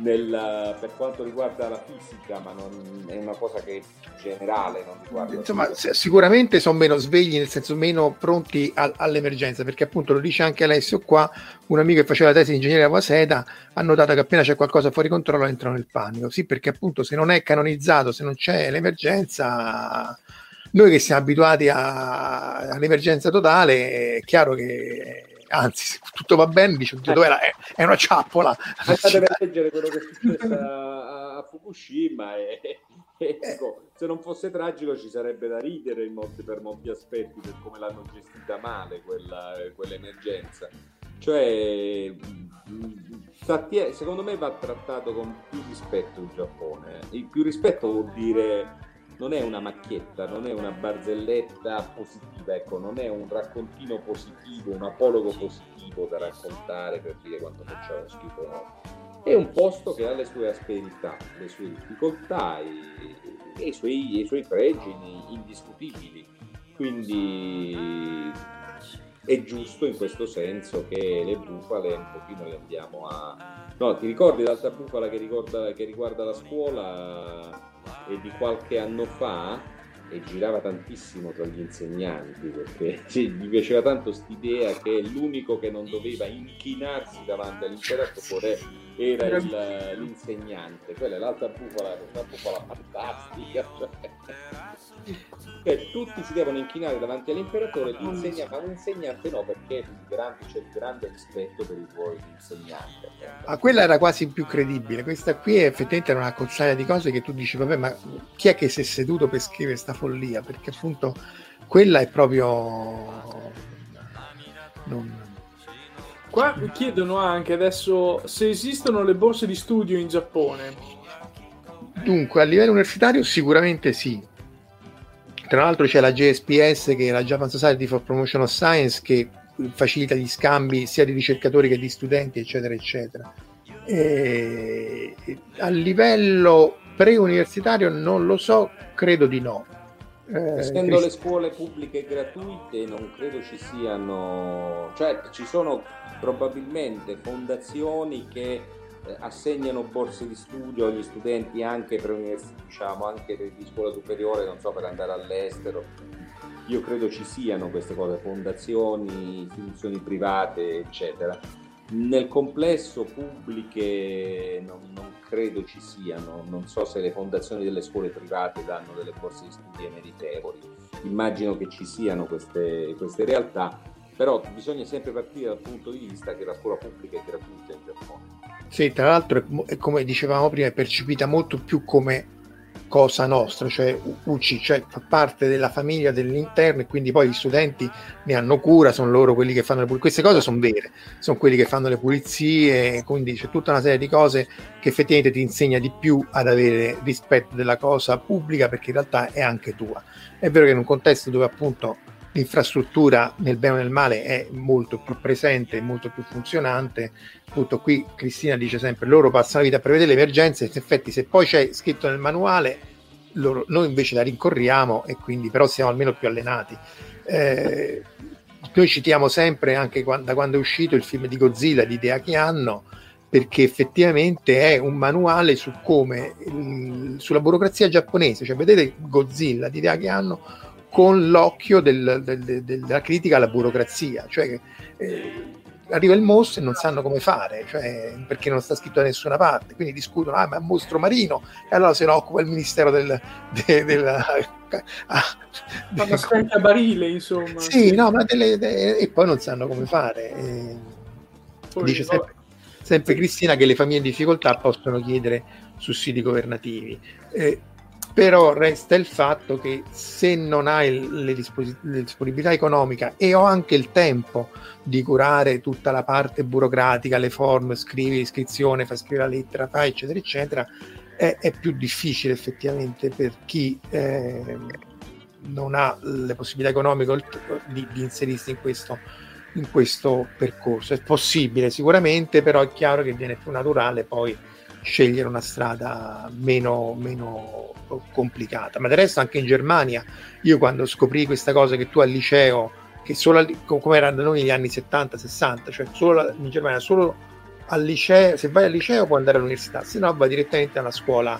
per quanto riguarda la fisica, ma non è una cosa che in generale non riguarda, insomma, sicuramente sono meno svegli, nel senso meno pronti all'emergenza, perché appunto lo dice anche Alessio qua, un amico che faceva la tesi di ingegneria a Waseda ha notato che appena c'è qualcosa fuori controllo entrano nel panico, sì, perché appunto se non è canonizzato, se non c'è l'emergenza, noi che siamo abituati all'emergenza totale, è chiaro che anzi, se tutto va bene, dice dov'era? È una ciappola. Andate a leggere quello che è successo a Fukushima e ecco, se non fosse tragico ci sarebbe da ridere per molti aspetti, per come l'hanno gestita male quell'emergenza. Cioè, secondo me va trattato con più rispetto il Giappone. Il più rispetto vuol dire non è una macchietta, non è una barzelletta positiva, ecco, non è un raccontino positivo, un apologo positivo da raccontare per dire quanto facciamo schifo, no. È un posto che ha le sue asperità, le sue difficoltà e i suoi pregi indiscutibili, quindi è giusto in questo senso che le bufale un pochino le andiamo a... No, ti ricordi l'altra bufala che riguarda la scuola? E di qualche anno fa, e girava tantissimo tra gli insegnanti perché gli piaceva tanto st'idea che l'unico che non doveva inchinarsi davanti all'imperatore era l'insegnante. Quella è l'altra bufala, una bufala fantastica, cioè, tutti si devono inchinare davanti all'imperatore, ma l'insegnante no, perché c'è il grande rispetto per i tuoi insegnanti. Quella era quasi più credibile, questa qui è effettivamente una cozzaia di cose che tu dici vabbè, ma chi è che si è seduto per scrivere sta follia, perché appunto quella è proprio Qua chiedono anche adesso se esistono le borse di studio in Giappone. Dunque, a livello universitario sicuramente sì. Tra l'altro c'è la JSPS, che è la Japan Society for Promotion of Science, che facilita gli scambi sia di ricercatori che di studenti, eccetera, eccetera. E a livello pre-universitario non lo so, credo di no. Essendo le scuole pubbliche gratuite non credo ci siano, cioè ci sono probabilmente fondazioni che assegnano borse di studio agli studenti anche per, diciamo, anche di scuola superiore, non so, per andare all'estero. Io credo ci siano queste cose, fondazioni, istituzioni private, eccetera. Nel complesso pubbliche non credo ci siano, non so se le fondazioni delle scuole private danno delle borse di studio meritevoli, immagino che ci siano queste realtà, però bisogna sempre partire dal punto di vista che la scuola pubblica è gratuita in Giappone. Sì, tra l'altro come dicevamo prima è percepita molto più come cosa nostra, cioè UCI, cioè fa parte della famiglia dell'interno e quindi poi gli studenti ne hanno cura, sono loro quelli che fanno le pulizie, queste cose sono vere, sono quelli che fanno le pulizie, quindi c'è tutta una serie di cose che effettivamente ti insegna di più ad avere rispetto della cosa pubblica, perché in realtà è anche tua. È vero che in un contesto dove appunto l'infrastruttura nel bene o nel male è molto più presente, molto più funzionante, appunto qui Cristina dice sempre loro passano la vita a prevedere le emergenze, in effetti se poi c'è scritto nel manuale noi invece la rincorriamo e quindi però siamo almeno più allenati. Noi citiamo sempre anche da quando è uscito il film di Godzilla di Hideaki Anno, perché effettivamente è un manuale su come sulla burocrazia giapponese, cioè vedete Godzilla di Hideaki Anno con l'occhio della critica alla burocrazia, cioè arriva il mostro e non sanno come fare, cioè, perché non sta scritto da nessuna parte, quindi discutono, ah ma è un mostro marino, e allora se ne occupa il ministero dello scaricabarile, insomma. Sì, no, ma e poi non sanno come fare. E poi, dice sempre Cristina che le famiglie in difficoltà possono chiedere sussidi governativi, però resta il fatto che se non hai la disponibilità economica e ho anche il tempo di curare tutta la parte burocratica, le forme, scrivi l'iscrizione, fai scrivere la lettera, fai eccetera eccetera, è più difficile effettivamente per chi non ha le possibilità economiche di inserirsi in questo percorso. È possibile sicuramente, però è chiaro che viene più naturale poi scegliere una strada meno complicata. Ma del resto anche in Germania, io quando scoprì questa cosa che tu al liceo, che solo come era da noi negli anni 70-60, cioè solo in Germania solo al liceo, se vai al liceo puoi andare all'università, se no vai direttamente alla scuola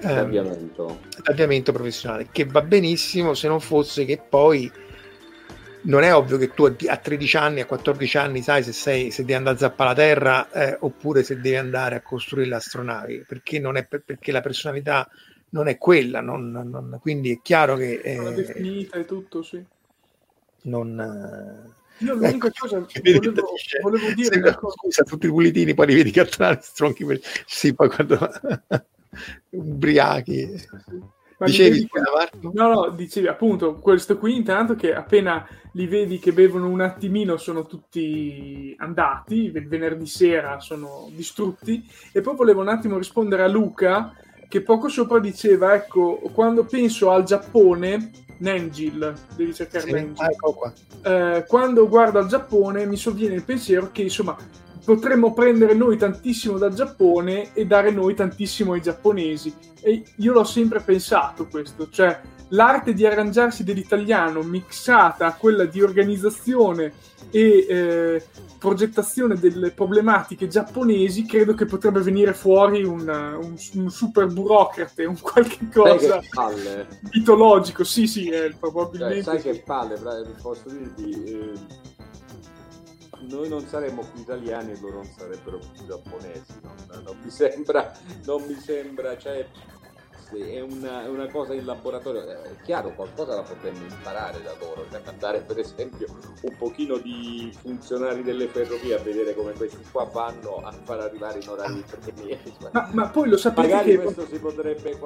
d'avviamento professionale, che va benissimo, se non fosse che poi non è ovvio che tu a 13 anni, a 14 anni sai se devi andare a zappare la terra oppure se devi andare a costruire le astronavi, perché non è perché la personalità non è quella, quindi è chiaro che è definita e tutto, sì. Non io l'unica cosa volevo dire, scusa, tutti i pulitini poi li vedi cartonati stronchi sì, poi quando ubriachi. Ma dicevi, dicevi appunto questo qui, intanto che appena li vedi che bevono un attimino sono tutti andati, il venerdì sera sono distrutti. E poi volevo un attimo rispondere a Luca che poco sopra diceva, ecco, quando penso al Giappone, Nengil, devi cercare Nengil. Ecco qua. Quando guardo al Giappone mi sovviene il pensiero che insomma potremmo prendere noi tantissimo dal Giappone e dare noi tantissimo ai giapponesi, e io l'ho sempre pensato questo, cioè l'arte di arrangiarsi dell'italiano mixata a quella di organizzazione e progettazione delle problematiche giapponesi, credo che potrebbe venire fuori un super burocrate, un qualche cosa mitologico, sì, probabilmente. Sai che palle, posso dirti... Noi non saremmo più italiani e loro non sarebbero più giapponesi, non mi sembra, cioè è una cosa in laboratorio, è chiaro, qualcosa la potremmo imparare da loro, andare per esempio un pochino di funzionari delle ferrovie a vedere come questi qua vanno a far arrivare in orari ferroviari. Ma poi lo sapete magari che... questo si potrebbe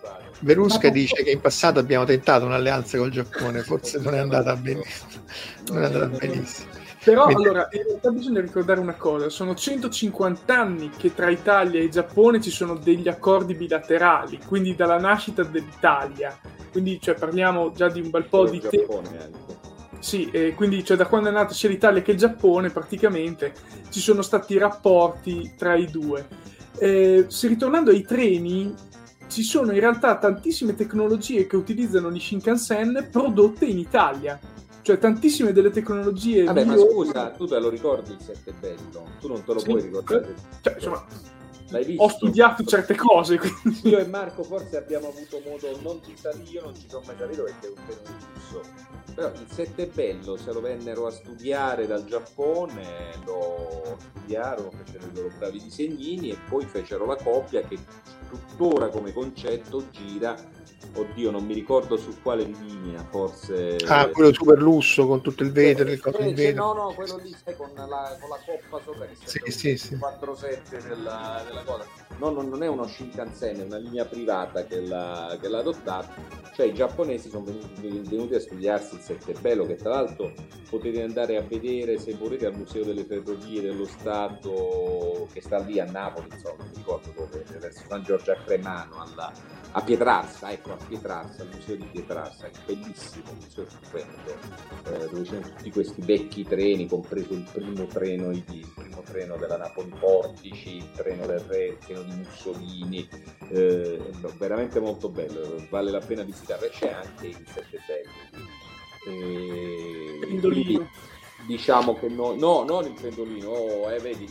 fare. Verusca dice che in passato abbiamo tentato un'alleanza col Giappone, forse non è andata benissimo, Però allora, in realtà bisogna ricordare una cosa, sono 150 anni che tra Italia e Giappone ci sono degli accordi bilaterali, quindi dalla nascita dell'Italia, quindi cioè parliamo già di un bel po' di tempo. Sì, quindi cioè da quando è nato sia l'Italia che il Giappone praticamente ci sono stati rapporti tra i due. Se ritornando ai treni, ci sono in realtà tantissime tecnologie che utilizzano gli Shinkansen prodotte in Italia. Cioè tantissime delle tecnologie. Vabbè, ma scusa, tu te lo ricordi il Sette Bello? Tu non te lo puoi ricordare. Cioè, insomma, l'hai visto? Ho studiato certe cose, quindi io e Marco forse abbiamo avuto modo, non ci sono mai capito perché è un periodo russo. Però il Sette Bello se lo vennero a studiare dal Giappone, lo studiarono, fecero i loro bravi disegnini e poi fecero la copia che tuttora come concetto gira, oddio non mi ricordo su quale linea, forse quello super lusso con tutto il vetro, il coso in vetro, no quello lì con la coppa sopra che sì. 4-7 della cosa, non è uno Shinkansen, è una linea privata che l'ha adottata, cioè i giapponesi sono venuti a studiarsi il Sette Bello, che tra l'altro potete andare a vedere se volete al Museo delle Ferrovie dello Stato che sta lì a Napoli, insomma mi ricordo dove, verso San Giorgio a Cremano, a Pietrarsa, ecco, al Museo di Pietrarsa, che è bellissimo, museo stupendo, dove c'erano tutti questi vecchi treni, compreso il primo treno della Napoli Portici, il treno del Re, il treno di Mussolini, veramente molto bello, vale la pena visitare. C'è anche il Sette Belli, Pendolino. Diciamo che no, non il Pendolino, vedi.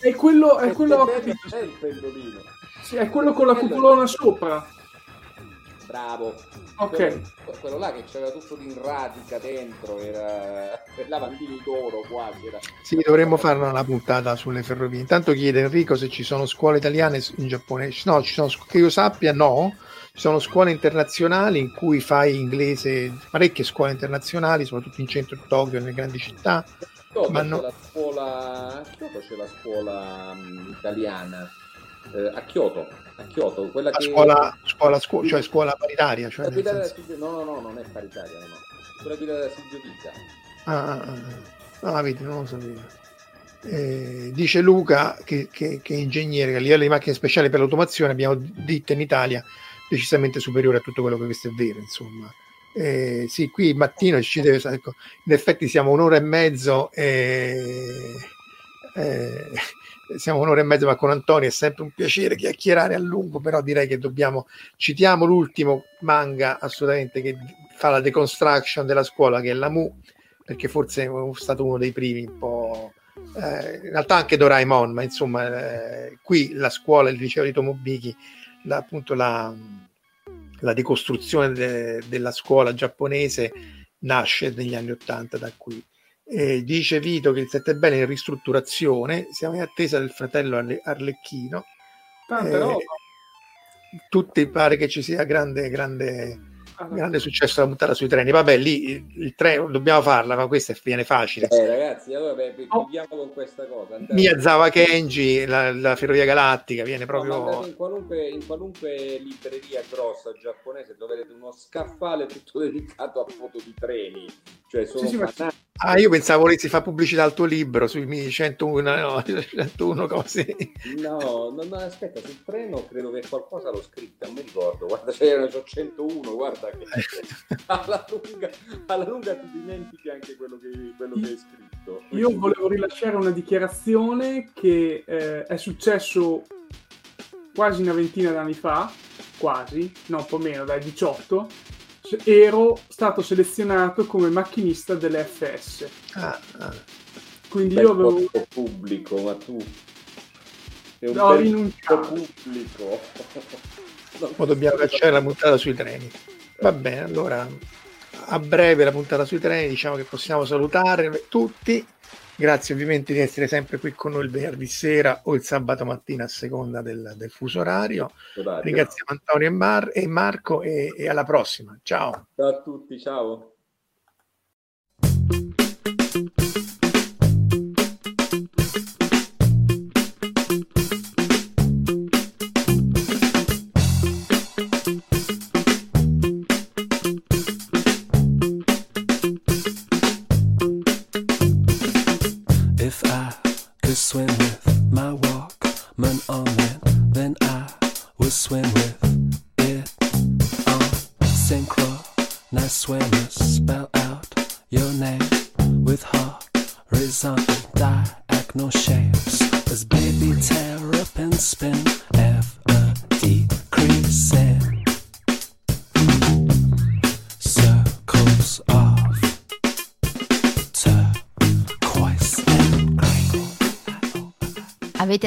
È quello è il Pendolino. Sì, è quello con la cupolona sopra. bravo. Ok. Quello là che c'era tutto in radica dentro, era per lavandini d'oro quasi. Era... Sì, dovremmo fare una puntata sulle ferrovie. Intanto chiede Enrico se ci sono scuole italiane in Giappone. No, ci sono, che io sappia, no. Ci sono scuole internazionali in cui fai inglese, parecchie scuole internazionali, soprattutto in centro di Tokyo, nelle grandi città. Ma no. La scuola... Kyoto c'è la scuola italiana. A Kyoto, quella che scuola, cioè scuola paritaria, cioè no, non è paritaria, no. Quella guidata da Silvio Vita. Ah, vedi, non lo sapevo. Dice Luca che è ingegnere, che a livello di macchine speciali per l'automazione abbiamo ditte in Italia decisamente superiore a tutto quello che questo è vero, insomma. Sì, qui Mattino ci deve, ecco, in effetti siamo un'ora e mezzo ma con Antonio è sempre un piacere chiacchierare a lungo, però direi che citiamo l'ultimo manga assolutamente che fa la deconstruction della scuola, che è Lamu, perché forse è stato uno dei primi un po', in realtà anche Doraemon, ma insomma qui la scuola, il liceo di Tomobiki, appunto la decostruzione della scuola giapponese nasce negli anni 80 da qui. Dice Vito che il Sette Bello è in ristrutturazione, siamo in attesa del fratello Arlecchino. Tante roba. Tutti pare che ci sia grande successo alla puntata sui treni. Vabbè, lì il treno dobbiamo farla, ma questa viene facile. Ragazzi, allora chiudiamo con questa cosa. Miyazawa Kenji, la Ferrovia Galattica viene proprio. No, in qualunque libreria grossa giapponese troverete uno scaffale tutto dedicato a foto di treni. Cioè sono io pensavo volessi fare pubblicità al tuo libro sui 101 cose. No, aspetta, sul treno credo che qualcosa l'ho scritta, non mi ricordo. Guarda, c'erano 101, guarda che alla lunga ti dimentichi anche quello che hai scritto. Io volevo rilasciare una dichiarazione che è successo quasi una ventina d'anni fa, quasi, no, un po' meno, dai 18. Ero stato selezionato come macchinista dell'FS. Quindi io avevo pubblico, ma tu sei un rinunciato pubblico. Poi dobbiamo cacciare la puntata sui treni. Va bene, allora a breve la puntata sui treni, diciamo che possiamo salutare tutti. Grazie ovviamente di essere sempre qui con noi il venerdì sera o il sabato mattina a seconda del fuso orario. Ringraziamo Antonio e Marco e alla prossima. Ciao. Ciao a tutti, ciao. Avete